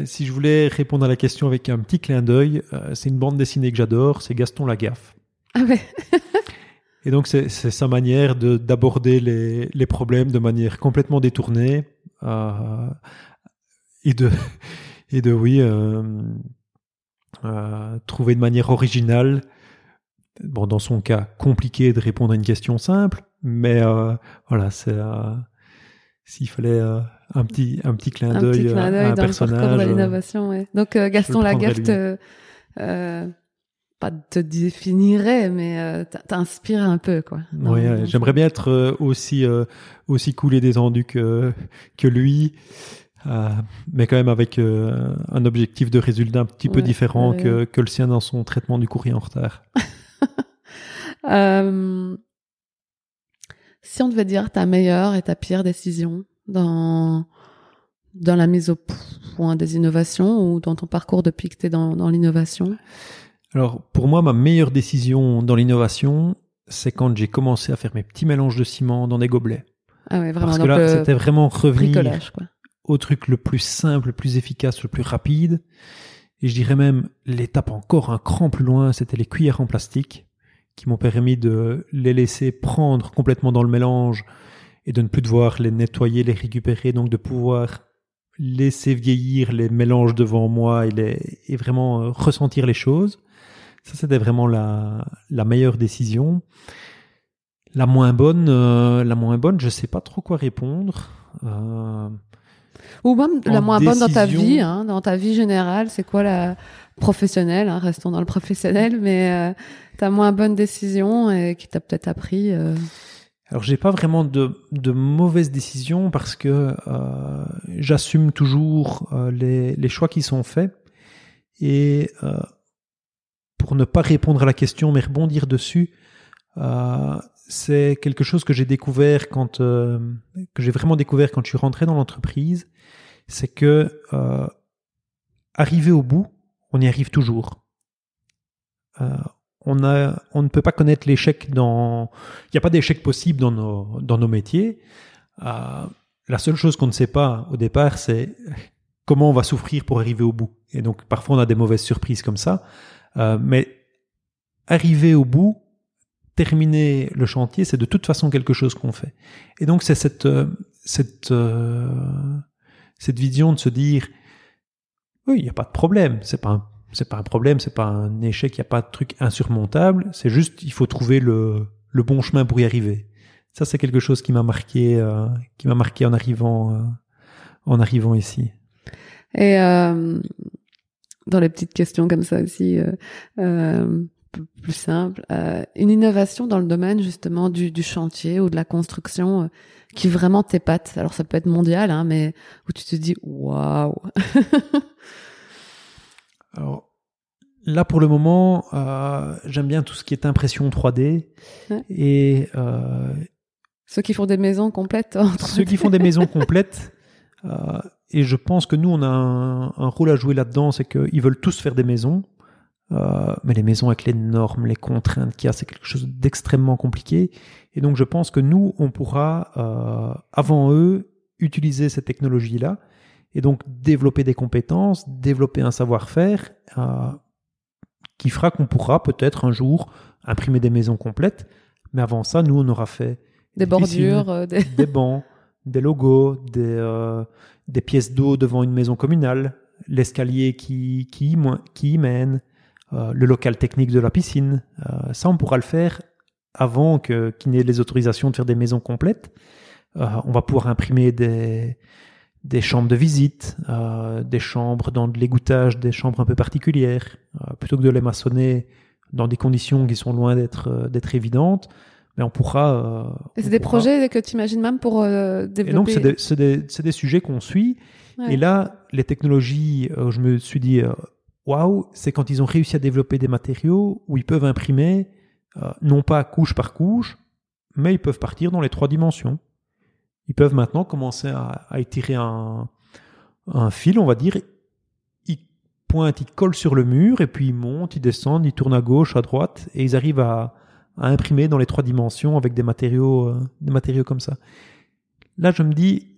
Si je voulais répondre à la question avec un petit clin d'œil, c'est une bande dessinée que j'adore, c'est Gaston Lagaffe. Ah ouais. Et donc, c'est sa manière d'aborder les problèmes de manière complètement détournée et de trouver de manière originale, bon, dans son cas, compliqué de répondre à une question simple, mais voilà, c'est... S'il fallait un petit clin d'œil à un personnage... Dans le de l'innovation, ouais. Donc, Gaston Lagaffe... pas te définirait, mais t'inspire un peu, quoi. Non, oui, non. J'aimerais bien être aussi cool et détendu que lui, mais quand même avec un objectif de résultat un petit peu différent que le sien dans son traitement du courrier en retard. Si on devait dire ta meilleure et ta pire décision dans la mise au point des innovations ou dans ton parcours depuis que t'es dans l'innovation? Alors, pour moi, ma meilleure décision dans l'innovation, c'est quand j'ai commencé à faire mes petits mélanges de ciment dans des gobelets. Ah ouais, vraiment. Parce que là, c'était vraiment revenir au truc le plus simple, le plus efficace, le plus rapide. Et je dirais même l'étape encore un cran plus loin, c'était les cuillères en plastique qui m'ont permis de les laisser prendre complètement dans le mélange et de ne plus devoir les nettoyer, les récupérer, donc de pouvoir laisser vieillir les mélanges devant moi et vraiment ressentir les choses. Ça, c'était vraiment la meilleure décision. La moins bonne, je sais pas trop quoi répondre. Ou même la moins bonne dans ta vie, hein, dans ta vie générale, c'est quoi la professionnelle, hein, restons dans le professionnel, mais ta moins bonne décision et qui t'a peut-être appris. Alors j'ai pas vraiment de mauvaises décisions parce que j'assume toujours les choix qui sont faits et pour ne pas répondre à la question mais rebondir dessus, c'est quelque chose que j'ai découvert quand je suis rentré dans l'entreprise, c'est que arriver au bout, on y arrive toujours. On ne peut pas connaître l'échec il n'y a pas d'échec possible dans nos métiers. La seule chose qu'on ne sait pas au départ, c'est comment on va souffrir pour arriver au bout. Et donc, parfois, on a des mauvaises surprises comme ça. Mais arriver au bout, terminer le chantier, c'est de toute façon quelque chose qu'on fait. Et donc, c'est cette vision de se dire, oui, il n'y a pas de problème, c'est pas un problème, c'est pas un échec, il n'y a pas de truc insurmontable, c'est juste, il faut trouver le bon chemin pour y arriver. Ça, c'est quelque chose qui m'a marqué, en arrivant ici. Et dans les petites questions comme ça aussi, plus simple, une innovation dans le domaine justement du chantier ou de la construction qui vraiment t'épate. Alors ça peut être mondial, hein, mais où tu te dis waouh. Alors là, pour le moment, j'aime bien tout ce qui est impression 3D. Ouais. Et ceux qui font des maisons complètes. Ceux qui font des maisons complètes. Et je pense que nous, on a un rôle à jouer là-dedans, c'est qu'ils veulent tous faire des maisons. Mais les maisons avec les normes, les contraintes qu'il y a, c'est quelque chose d'extrêmement compliqué. Et donc, je pense que nous, on pourra, avant eux, utiliser cette technologie-là et donc développer des compétences, développer un savoir-faire qui fera qu'on pourra peut-être un jour imprimer des maisons complètes. Mais avant ça, nous, on aura fait des bordures, piscines, des bancs, des logos, des pièces d'eau devant une maison communale, l'escalier qui y mène, le local technique de la piscine. Ça, on pourra le faire avant qu'il n'ait les autorisations de faire des maisons complètes. On va pouvoir imprimer des chambres de visite, des chambres dans de l'égouttage, des chambres un peu particulières, plutôt que de les maçonner dans des conditions qui sont loin d'être évidentes. Mais on pourra... Et c'est des projets que tu imagines même pour développer... Et donc, c'est des sujets qu'on suit. Ouais. Et là, les technologies, je me suis dit... Waouh, c'est quand ils ont réussi à développer des matériaux où ils peuvent imprimer, non pas couche par couche, mais ils peuvent partir dans les 3 dimensions. Ils peuvent maintenant commencer à étirer un fil, on va dire. Ils pointent, ils collent sur le mur, et puis ils montent, ils descendent, ils tournent à gauche, à droite, et ils arrivent à imprimer dans les 3 dimensions avec des matériaux comme ça. Là, je me dis,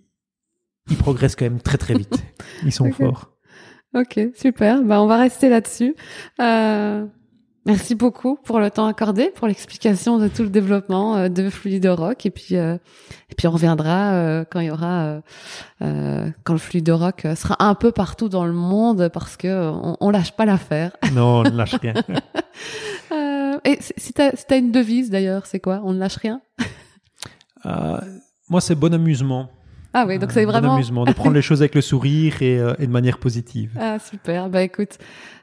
ils progressent quand même très très vite. Ils sont forts. Ok, super. On va rester là-dessus. Merci beaucoup pour le temps accordé, pour l'explication de tout le développement de Fluide Rock. Et puis on reviendra quand il y aura quand le Fluide Rock sera un peu partout dans le monde parce que on lâche pas l'affaire. Non, on ne lâche rien. Et si t'as une devise d'ailleurs, c'est quoi ? On ne lâche rien ? Moi, c'est bon amusement. Ah oui, donc c'est vraiment... Bon amusement, de prendre les choses avec le sourire et de manière positive. Ah super, écoute,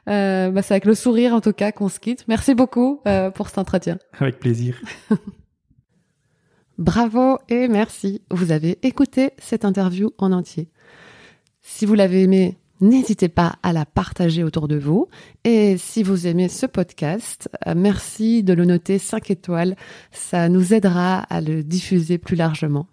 c'est avec le sourire en tout cas qu'on se quitte. Merci beaucoup pour cet entretien. Avec plaisir. Bravo et merci, vous avez écouté cette interview en entier. Si vous l'avez aimée, n'hésitez pas à la partager autour de vous. Et si vous aimez ce podcast, merci de le noter 5 étoiles. Ça nous aidera à le diffuser plus largement.